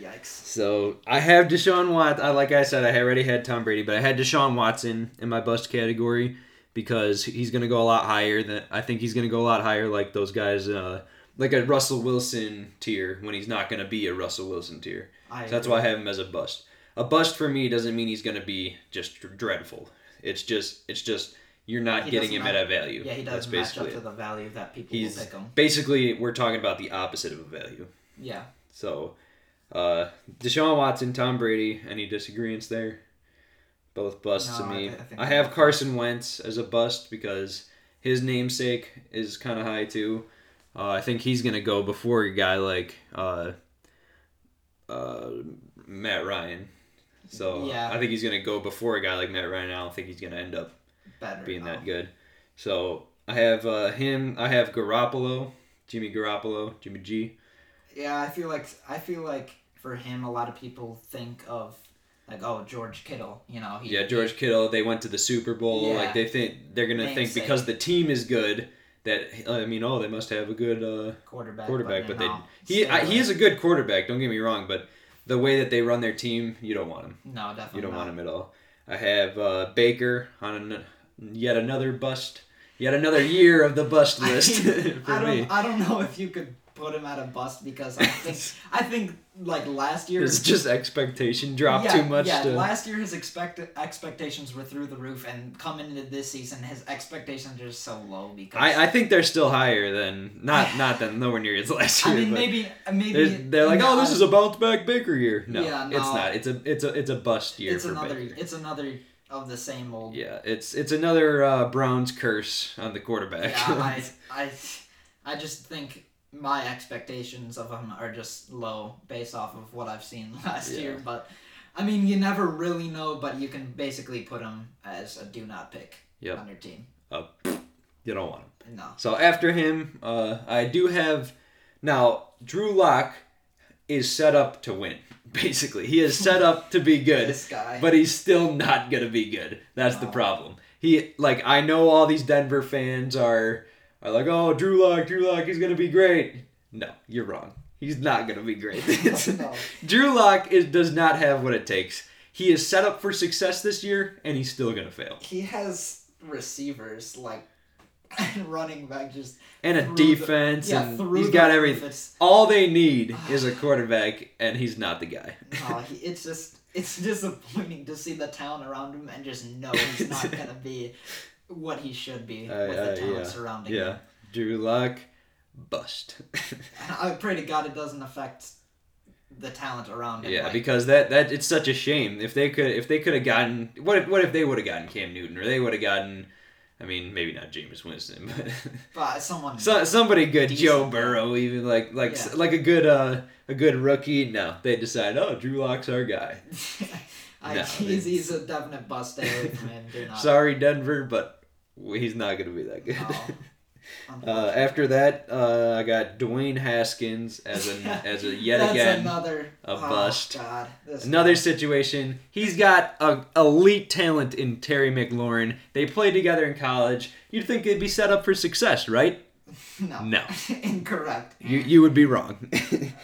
Yikes. So I have Deshaun Watson. I, like I said, I already had Tom Brady, but I had Deshaun Watson in my bust category because he's going to go a lot higher. Than, I think he's going to go a lot higher like those guys, uh, like a Russell Wilson tier when he's not going to be a Russell Wilson tier. I so that's why I have him as a bust. A bust for me doesn't mean he's going to be just dreadful. It's just it's just... You're not he getting him at a value. Yeah, he doesn't match up to the value that people will pick him. Basically, we're talking about the opposite of a value. Yeah. So, uh, Deshaun Watson, Tom Brady, any disagreements there? Both busts no, to me. I, th- I, I have Carson Wentz as a bust because his namesake is kind of high, too. Uh, I think he's going to go before a guy like uh, uh, Matt Ryan. So, yeah. I think he's going to go before a guy like Matt Ryan. I don't think he's going to end up Better being enough. that good. So I have uh, him. I have Garoppolo, Jimmy Garoppolo, Jimmy G. Yeah, I feel like I feel like for him, a lot of people think of like, oh, George Kittle. You know, he, yeah, George he, Kittle. They went to the Super Bowl. Yeah, like they think they're gonna think sake. because the team is good. That I mean, oh, they must have a good uh, quarterback. Quarterback, but, but no, they he I, he is a good quarterback. Don't get me wrong, but the way that they run their team, you don't want him. No, definitely you don't not. want him at all. I have uh, Baker on an. Yet another bust, yet another year of the bust list. I mean, for I don't, me. I don't know if you could put him at a bust because I think, I think like last year it's just expectation dropped yeah, too much. Yeah, to... last year his expect expectations were through the roof, and coming into this season, his expectations are so low because I, I think they're still higher than not not than nowhere near his last year. I mean, maybe maybe they're, they're like, no, oh, this is a bounce back Baker year. No, yeah, no, it's not. It's a it's a it's a bust year. It's for another. Baker. It's another. of the same old. Yeah, it's it's another uh, Browns curse on the quarterback. Yeah, I, I I just think my expectations of him are just low based off of what I've seen last yeah. year. But, I mean, you never really know, but you can basically put him as a do not pick yep. on your team. Uh, you don't want him. No. So after him, uh, I do have... Now, Drew Lock is set up to win, basically. He is set up to be good, this guy. But he's still not going to be good. That's no. the problem. He like I know all these Denver fans are, are like, oh, Drew Lock, Drew Lock, he's going to be great. No, you're wrong. He's not going to be great. oh, no. Drew Lock is, does not have what it takes. He is set up for success this year, and he's still going to fail. He has receivers, like... and running back just and a defense the, yeah, and he's got everything defense. All they need is a quarterback and he's not the guy. No, he, it's just it's disappointing to see the talent around him and just know he's not gonna be what he should be uh, with uh, the talent yeah. surrounding yeah. him. Drew Lock bust. I pray to God it doesn't affect the talent around him. Yeah, like, because that, that it's such a shame. If they could if they could have gotten what if what if they would have gotten Cam Newton or they would have gotten I mean, maybe not Jameis Winston, but, but someone, so, somebody good, decent. Joe Burrow, even like like yeah. like a good uh, a good rookie. No, they decide, oh, Drew Lock's our guy. I, no, he's they... he's a definite bust area, man. Not... Sorry, Denver, but he's not gonna be that good. No. uh, after that, uh, I got Dwayne Haskins as a as a yet That's again another a bust. Oh, God. Another situation. He's got a elite talent in Terry McLaurin. They played together in college. You'd think they'd be set up for success, right? No. No. Incorrect. You you would be wrong.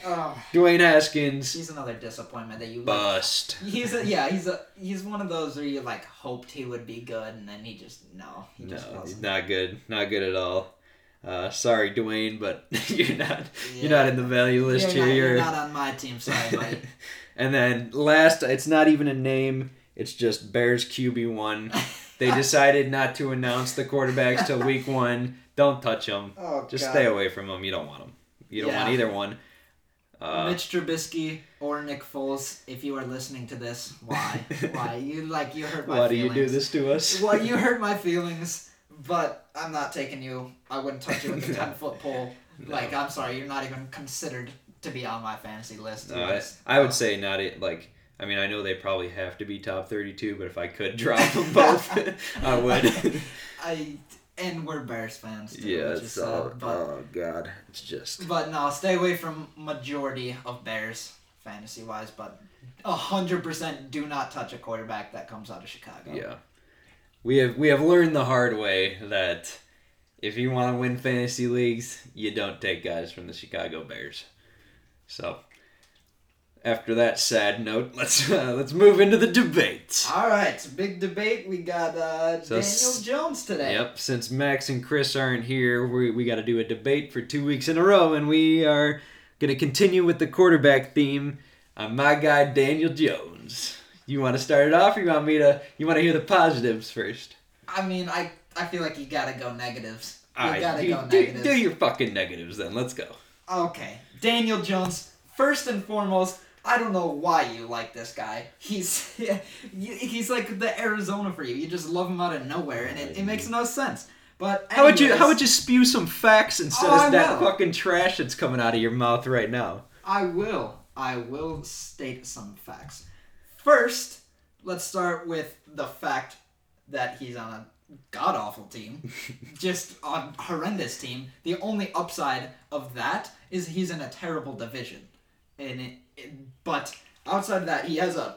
oh. Dwayne Haskins. He's another disappointment that you bust. Like, he's a, yeah. He's a he's one of those where you like hoped he would be good and then he just no. He just no, he's not good. Not good at all. Uh, sorry, Dwayne, but you're not yeah. you're not in the value list you're here. Not, you're not on my team, sorry, buddy. And then last, it's not even a name. It's just Bears Q B one. They decided not to announce the quarterbacks till week one. Don't touch them. Oh, just God. Stay away from them. You don't want them. You don't yeah. want either one. Uh, Mitch Trubisky or Nick Foles, if you are listening to this, why? Why? You like you hurt my why feelings. Why do you do this to us? Well, you hurt my feelings, but I'm not taking you. I wouldn't touch you with a ten-foot pole. No. Like, I'm sorry, you're not even considered to be on my fantasy list. No, I, I would say not it like I mean I know they probably have to be top thirty-two, but if I could drop them both, I would. I and we're Bears fans. Too, yeah, it's all, said, but, oh God, it's just. But no, stay away from majority of Bears fantasy wise, but a hundred percent do not touch a quarterback that comes out of Chicago. Yeah, we have we have learned the hard way that if you want to win fantasy leagues, you don't take guys from the Chicago Bears. So, after that sad note, let's uh, let's move into the debate. All right, big debate. We got uh, so, Daniel Jones today. Yep, since Max and Chris aren't here, we we got to do a debate for two weeks in a row, and we are going to continue with the quarterback theme on my guy Daniel Jones. You want to start it off, or you want me to? You want to hear the positives first? I mean, I I feel like you got to go negatives. You right, got to go do, negatives. Do your fucking negatives then. Let's go. Okay, Daniel Jones, first and foremost, I don't know why you like this guy. He's he's like the Arizona for you. You just love him out of nowhere, and it, it makes no sense. But anyways, how would you how would you spew some facts instead oh, of that fucking trash that's coming out of your mouth right now? I will. I will state some facts. First, let's start with the fact that he's on a god-awful team. Just a horrendous team. The only upside of that is he's in a terrible division. And it, it, but outside of that, he has a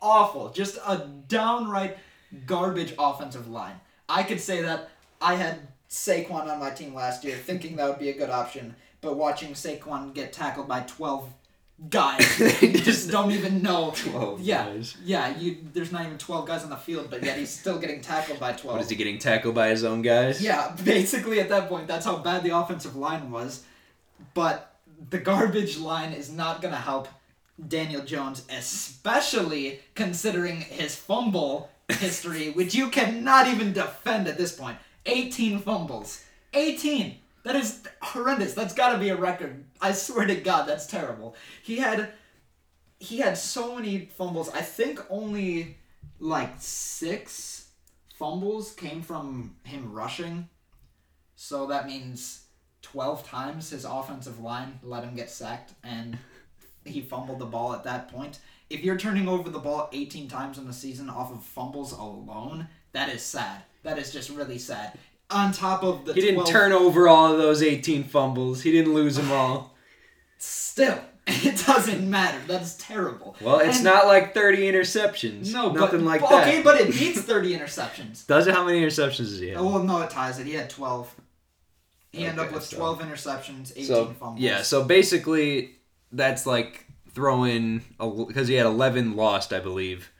awful, just a downright garbage offensive line. I could say that I had Saquon on my team last year thinking that would be a good option, but watching Saquon get tackled by twelve guys, you just don't even know. twelve yeah, guys. Yeah, you, there's not even twelve guys on the field, but yet he's still getting tackled by twelve. What, is he getting tackled by his own guys? Yeah, basically at that point, that's how bad the offensive line was. But the garbage line is not going to help Daniel Jones, especially considering his fumble history, which you cannot even defend at this point. eighteen fumbles. eighteen! That is horrendous. That's got to be a record. I swear to God, that's terrible. He had, he had so many fumbles. I think only like six fumbles came from him rushing. So that means twelve times his offensive line let him get sacked, and he fumbled the ball at that point. If you're turning over the ball eighteen times in the season off of fumbles alone, that is sad. That is just really sad. On top of the He didn't twelve... turn over all of those eighteen fumbles. He didn't lose them all. Still, it doesn't matter. That's terrible. Well, it's and... not like thirty interceptions. No, Nothing but, like okay, that. Okay, but it beats thirty interceptions. Does it? How many interceptions does he have? Oh, well, no, it ties it. He had twelve. He okay, ended up with so... twelve interceptions, eighteen so, fumbles. Yeah, so basically, that's like throwing... Because he had eleven lost, I believe.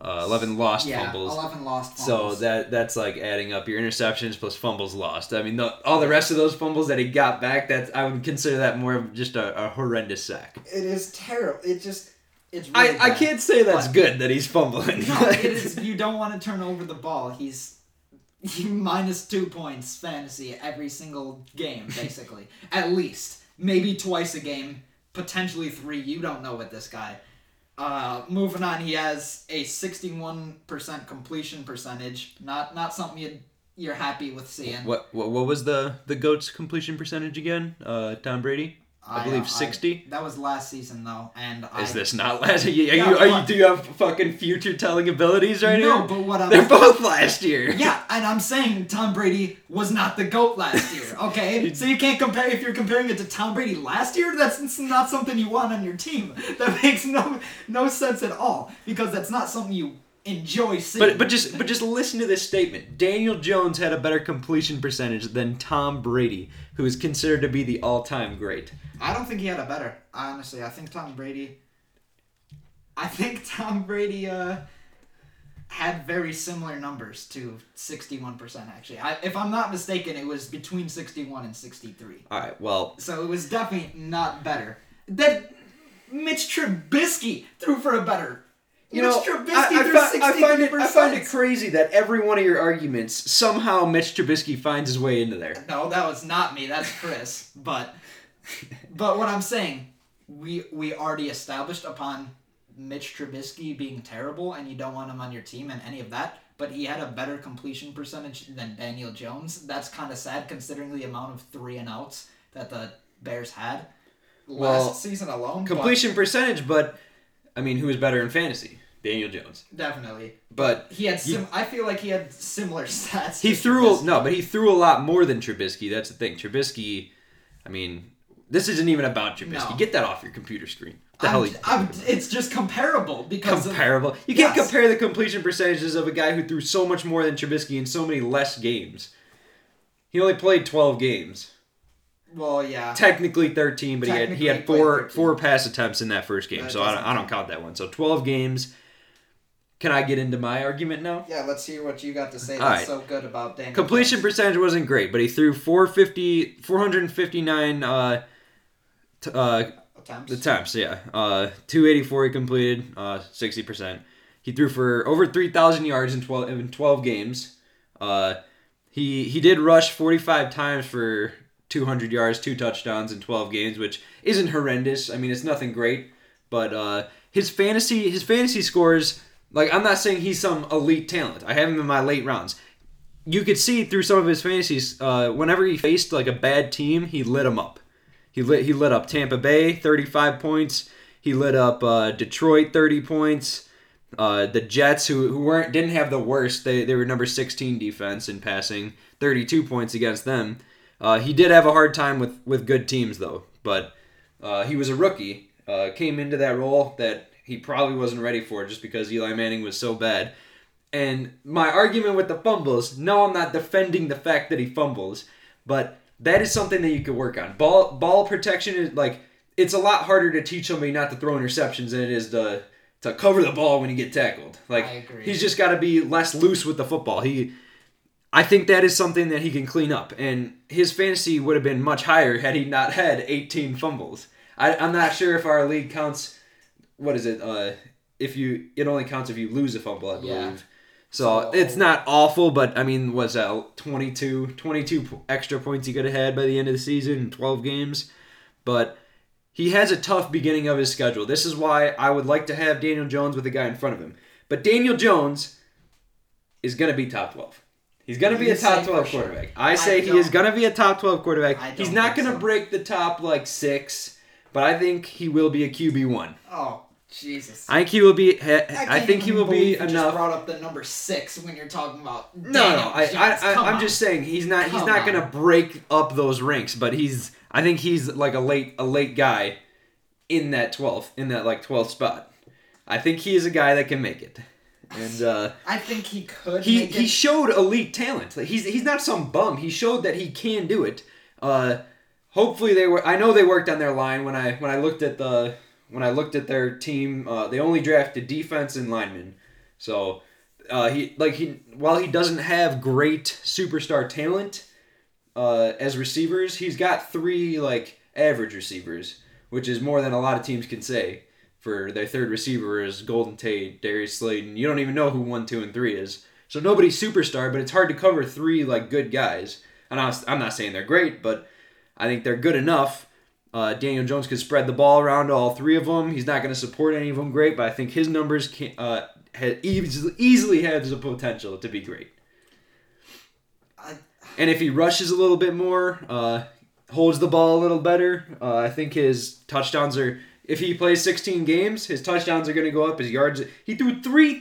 Uh, eleven lost yeah, fumbles. eleven lost fumbles. So that that's like adding up your interceptions plus fumbles lost. I mean, the, all the rest of those fumbles that he got back, that's, I would consider that more of just a, a horrendous sack. It is terrible. It just, it's really I, I can't say that's but, good that he's fumbling. No, it is, you don't want to turn over the ball. He's he minus two points fantasy every single game, basically. At least. Maybe twice a game. Potentially three. You don't know with this guy. Uh, moving on, he has a sixty-one percent completion percentage. Not not something you'd, you're happy with seeing. What what, what was the, the GOAT's completion percentage again? Uh, Tom Brady? I, I believe uh, sixty? I, that was last season, though. And Is I, this not last year? Are yeah, you, are but, you, do you have fucking future telling abilities right no, now? No, but what I'm... They're both last year. Yeah, and I'm saying Tom Brady was not the GOAT last year, okay? So you can't compare... If you're comparing it to Tom Brady last year, that's, that's not something you want on your team. That makes no no sense at all, because that's not something you enjoy seeing. But, but, just, but just listen to this statement. Daniel Jones had a better completion percentage than Tom Brady, who is considered to be the all-time great. I don't think he had a better. Honestly, I think Tom Brady... I think Tom Brady uh, had very similar numbers to sixty-one percent, actually. I, if I'm not mistaken, it was between sixty-one and sixty-three. All right, well... So it was definitely not better. That Mitch Trubisky threw for a better... You Mitch know, Trubisky I, I, threw fi- I, find it, I find it crazy that every one of your arguments, somehow Mitch Trubisky finds his way into there. No, that was not me. That's Chris, but... But what I'm saying, we we already established upon Mitch Trubisky being terrible, and you don't want him on your team and any of that, but he had a better completion percentage than Daniel Jones. That's kind of sad, considering the amount of three and outs that the Bears had last well, season alone. Completion but, percentage, but, I mean, who was better in fantasy? Daniel Jones. Definitely. But he had sim- you, I feel like he had similar stats. He threw a, No, but he threw a lot more than Trubisky. That's the thing. Trubisky, I mean... This isn't even about Trubisky. No. Get that off your computer screen. What the I'm, hell you I'm, it's just comparable. because Comparable? Of, you can't yes. compare the completion percentages of a guy who threw so much more than Trubisky in so many less games. He only played twelve games. Well, yeah. Technically thirteen, but Technically he had he had four four pass attempts in that first game, that so I don't, I don't count that one. So twelve games. Can I get into my argument now? Yeah, let's hear what you got to say All that's right. so good about Daniel Completion Jones. Percentage wasn't great, but he threw four fifty, four fifty-nine... Uh, T- uh, attempts. Attempts, yeah. Uh, two eighty-four he completed, uh, sixty percent. He threw for over three thousand yards in twelve in twelve games. Uh, he he did rush forty-five times for two hundred yards, two touchdowns in twelve games, which isn't horrendous. I mean, it's nothing great, but uh, his fantasy his fantasy scores. Like, I'm not saying he's some elite talent. I have him in my late rounds. You could see through some of his fantasies. Uh, whenever he faced like a bad team, he lit them up. He lit he lit up Tampa Bay, thirty-five points. He lit up uh, Detroit, thirty points. Uh, the Jets, who who weren't didn't have the worst. They they were number sixteen defense in passing, thirty-two points against them. Uh, he did have a hard time with, with good teams though, but uh, he was a rookie. Uh, came into that role that he probably wasn't ready for just because Eli Manning was so bad. And my argument with the fumbles, no, I'm not defending the fact that he fumbles, but that is something that you could work on. Ball ball protection is like it's a lot harder to teach somebody not to throw interceptions than it is to to cover the ball when you get tackled. Like I agree. He's just got to be less loose with the football. He, I think that is something that he can clean up. And his fantasy would have been much higher had he not had eighteen fumbles. I, I'm not sure if our league counts. What is it? Uh, if you it only counts if you lose a fumble, I believe. Yeah. So, it's not awful, but, I mean, what's that, twenty-two, twenty-two extra points he could have had by the end of the season in twelve games. But he has a tough beginning of his schedule. This is why I would like to have Daniel Jones with a guy in front of him. But Daniel Jones is going to be top twelve. He's going to be a top twelve quarterback. Sure. I say I he is going to be a top twelve quarterback. He's not going to so. break the top, like, six, but I think he will be a Q B one. Oh, Jesus. I think he will be I, I think he will be enough. You just brought up the number six when you're talking about Daniel No, no. I, I, I, I'm on. just saying he's not Come he's not going to break up those ranks, but he's I think he's like a late a late guy in that twelfth in that like twelfth spot. I think he is a guy that can make it. And uh, I think he could. He he showed elite talent. Like, he's he's not some bum. He showed that he can do it. Uh, hopefully they were. I know they worked on their line when I when I looked at the when I looked at their team. Uh, they only drafted defense and linemen. So uh, he like he while he doesn't have great superstar talent uh, as receivers, he's got three like average receivers, which is more than a lot of teams can say. For their third receiver is Golden Tate, Darius Slayton. You don't even know who one, two, and three is. So nobody's superstar, but it's hard to cover three like good guys. And I was, I'm not saying they're great, but I think they're good enough. Uh, Daniel Jones could spread the ball around to all three of them. He's not going to support any of them great, but I think his numbers can uh have easily easily has the potential to be great. I... And if he rushes a little bit more, uh, holds the ball a little better, uh, I think his touchdowns are. If he plays sixteen games, his touchdowns are going to go up, his yards... He threw three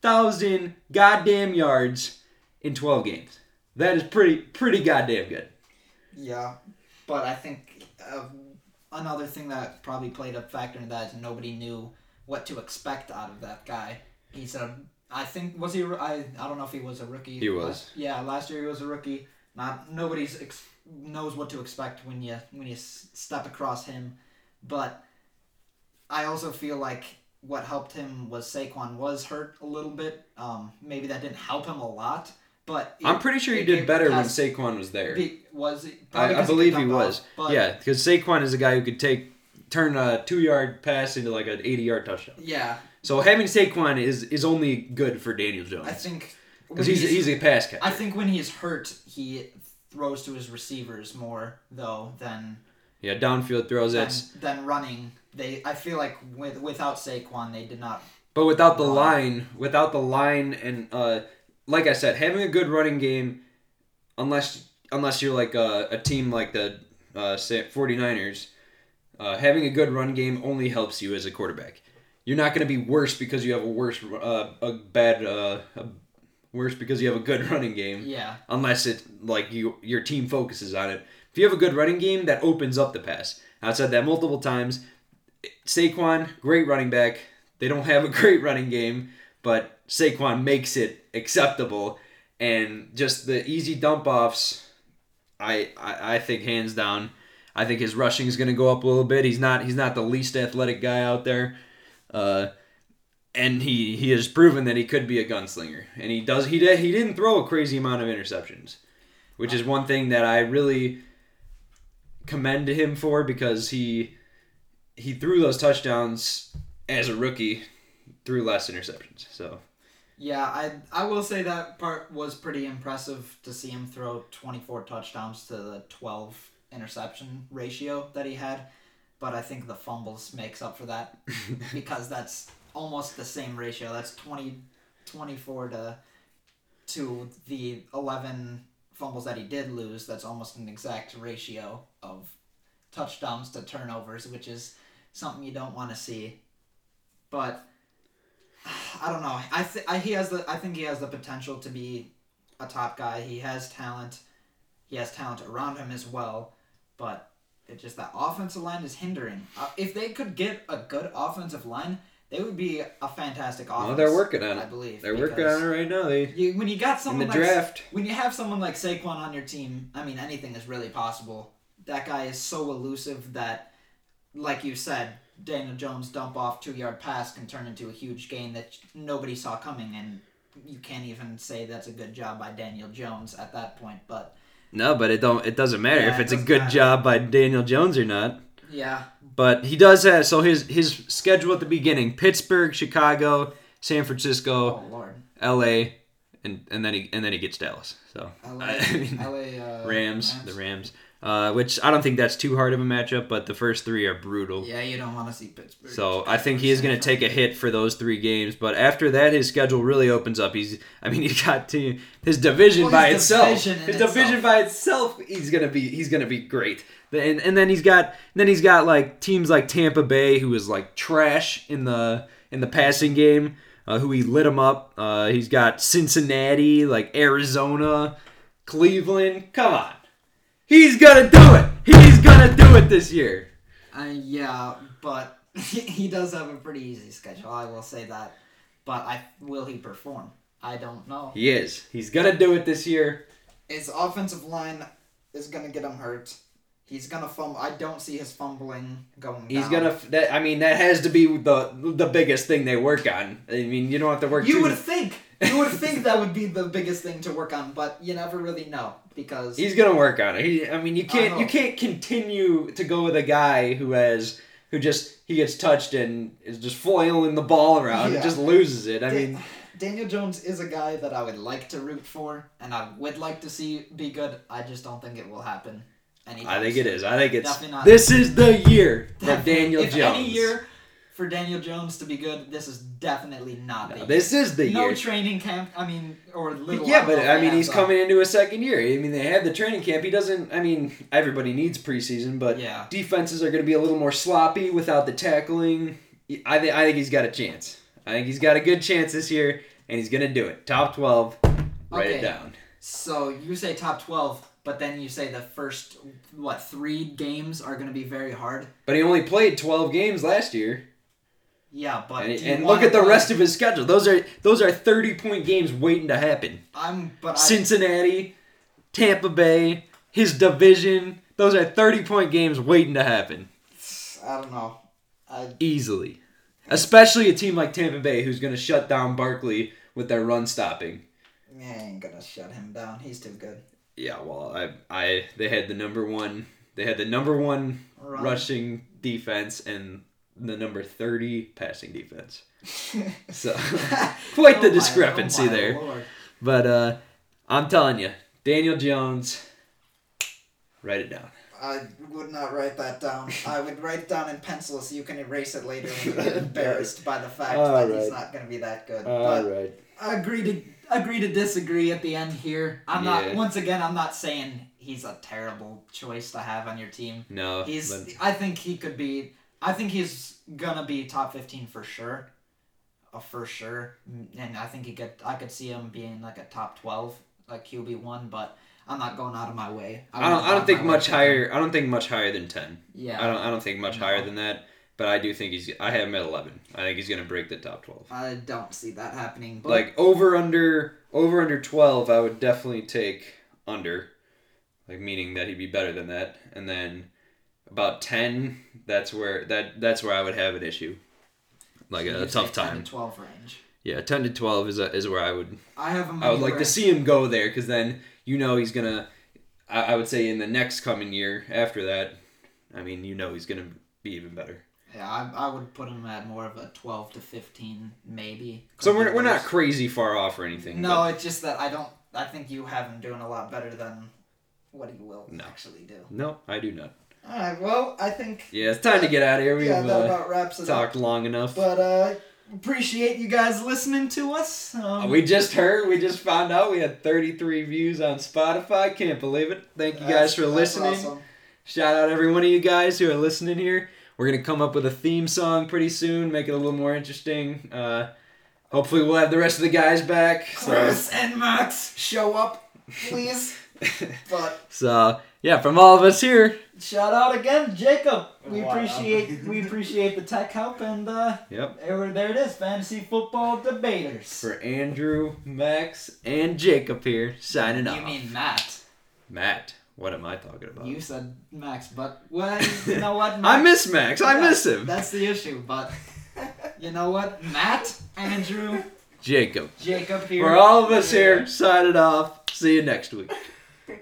thousand goddamn yards in twelve games. That is pretty pretty goddamn good. Yeah, but I think uh, another thing that probably played a factor in that is nobody knew what to expect out of that guy. He's a... I think... Was he... I, I don't know if he was a rookie. He was. Yeah, last year he was a rookie. Not Nobody's... Ex- knows what to expect when you when you step across him, but I also feel like what helped him was Saquon was hurt a little bit. Um, maybe that didn't help him a lot, but it, I'm pretty sure he did better when Saquon was there. Be, was he? I, I believe he, he was. Off, yeah, because Saquon is a guy who could take turn a two yard pass into like an eighty yard touchdown. Yeah. So having Saquon is is only good for Daniel Jones. I think because he's, he's he's a pass catcher. I think when he's hurt, he. throws to his receivers more though than yeah downfield throws than, that's than running. They I feel like with without Saquon they did not. But without the run. line, without the line, and uh, like I said, having a good running game, unless unless you're like a, a team like the uh, say 49ers, uh, having a good run game only helps you as a quarterback. You're not going to be worse because you have a worse uh, a bad. Uh, a, Worse because you have a good running game. Yeah. Unless it like you your team focuses on it. If you have a good running game, that opens up the pass. I've said that multiple times. Saquon, great running back. They don't have a great running game, but Saquon makes it acceptable. And just the easy dump offs, I I, I think hands down. I think his rushing is gonna go up a little bit. He's not he's not the least athletic guy out there. Uh And he, he has proven that he could be a gunslinger, and he does he did he didn't throw a crazy amount of interceptions, which is one thing that I really commend him for because he he threw those touchdowns as a rookie, threw less interceptions. So yeah, I I will say that part was pretty impressive to see him throw twenty-four touchdowns to the twelve interception ratio that he had, but I think the fumbles makes up for that because that's. Almost the same ratio. That's twenty, twenty-four to to the eleven fumbles that he did lose. That's almost an exact ratio of touchdowns to turnovers, which is something you don't want to see. But I don't know. I th- I he has the I think he has the potential to be a top guy. He has talent. He has talent around him as well, but it's just that offensive line is hindering. Uh, if they could get a good offensive line, they would be a fantastic offense. No, they're working on it. I believe they're working on it right now. They you, when you got someone in the like, draft, when you have someone like Saquon on your team, I mean anything is really possible. That guy is so elusive that, like you said, Daniel Jones dump off two yard pass can turn into a huge gain that nobody saw coming, and you can't even say that's a good job by Daniel Jones at that point. But no, but it don't. It doesn't matter yeah, if it's it a good matter. job by Daniel Jones or not. Yeah. But he does have, so his his schedule at the beginning, Pittsburgh, Chicago, San Francisco, oh, Lord. L A, and, and then he and then he gets Dallas. So L A, I mean, L A uh, Rams, Rams, the Rams. Uh, which I don't think that's too hard of a matchup, but the first three are brutal. Yeah, you don't want to see Pittsburgh. So I think he is going to take a hit for those three games, but after that, his schedule really opens up. He's, I mean, he's got to, his division well, by his itself. Division his itself. division by itself, he's gonna be, he's gonna be great. And and then he's got, then he's got like teams like Tampa Bay, who is like trash in the in the passing game, uh, who he lit him up. Uh, he's got Cincinnati, like Arizona, Cleveland. Come on. He's gonna do it. He's gonna do it this year. Uh, yeah, but he does have a pretty easy schedule. I will say that. But I will he perform? I don't know. He is. He's gonna do it this year. His offensive line is gonna get him hurt. He's gonna fumble. I don't see his fumbling going. He's down. gonna. That, I mean, that has to be the the biggest thing they work on. I mean, you don't have to work. You too would much. think. You would think that would be the biggest thing to work on, but you never really know because he's gonna work on it. He, I mean, you can't you can't continue to go with a guy who has who just he gets touched and is just flailing the ball around yeah. and just loses it. I Dan- mean, Daniel Jones is a guy that I would like to root for and I would like to see be good. I just don't think it will happen. I think it is. I think it's this is the year for Daniel Jones. If any year. For Daniel Jones to be good, this is definitely not the no, year. This is the no year. No training camp, I mean, or little. Yeah, but, I mean, he's up. coming into a second year. I mean, they had the training camp. He doesn't, I mean, everybody needs preseason, but yeah. defenses are going to be a little more sloppy without the tackling. I, th- I think he's got a chance. I think he's got a good chance this year, and he's going to do it. Top twelve, write okay. it down. So, you say top twelve, but then you say the first, what, three games are going to be very hard? But he only played twelve games last year. Yeah, but and, and look at the play? rest of his schedule. Those are those are thirty point games waiting to happen. I'm but Cincinnati, I, Tampa Bay, his division. Those are thirty point games waiting to happen. I don't know. I, Easily, especially a team like Tampa Bay, who's going to shut down Barkley with their run stopping. I ain't gonna shut him down. He's too good. Yeah, well, I I they had the number one. They had the number one run. rushing defense and. The number thirty passing defense. So, quite the oh my, discrepancy oh there. Lord. But uh, I'm telling you, Daniel Jones, write it down. I would not write that down. I would write it down in pencil so you can erase it later when you get embarrassed by the fact All that right. he's not going to be that good. All but right. I agree to, agree to disagree at the end here. I'm yeah. not. Once again, I'm not saying he's a terrible choice to have on your team. No. he's. But... I think he could be... I think he's gonna be top fifteen for sure, uh, for sure. And I think he could. I could see him being like a top twelve, like Q B one. But I'm not going out of my way. I don't. I don't think much higher. I don't think much higher than ten. Yeah. I don't. I don't think much no. higher than that. But I do think he's. I have him at eleven. I think he's gonna break the top twelve. I don't see that happening. But like over under over under twelve, I would definitely take under, like meaning that he'd be better than that, and then. About ten, that's where that that's where I would have an issue, like so a, a tough time. ten to twelve range. Yeah, ten to twelve is a, is where I would. I have. Him I would like range. to see him go there because then you know he's gonna. I, I would say in the next coming year after that, I mean you know he's gonna be even better. Yeah, I I would put him at more of a twelve to fifteen maybe. So we're we're not crazy far off or anything. No, but... it's just that I don't. I think you have him doing a lot better than what he will no. actually do. No, I do not. All right, well, I think... Yeah, it's time to get out of here. We've yeah, that about wraps it talked up. long enough. But uh, appreciate you guys listening to us. Um, we just heard, we just found out we had thirty-three views on Spotify. Can't believe it. Thank you guys for listening. Awesome. Shout out every one of you guys who are listening here. We're going to come up with a theme song pretty soon, make it a little more interesting. Uh, hopefully we'll have the rest of the guys back. Chris so. and Max, show up, please. but So... Yeah, from all of us here. Shout out again, Jacob. We wow. appreciate we appreciate the tech help and uh yep. there, there it is, Fantasy Football Debaters. For Andrew, Max, and Jacob here signing you off. You mean Matt? Matt, what am I talking about? You said Max, but well, you know what? Max, I miss Max. I yeah, miss him. That's the issue, but you know what? Matt, Andrew, Jacob, Jacob here. For all of us here, signing off. See you next week.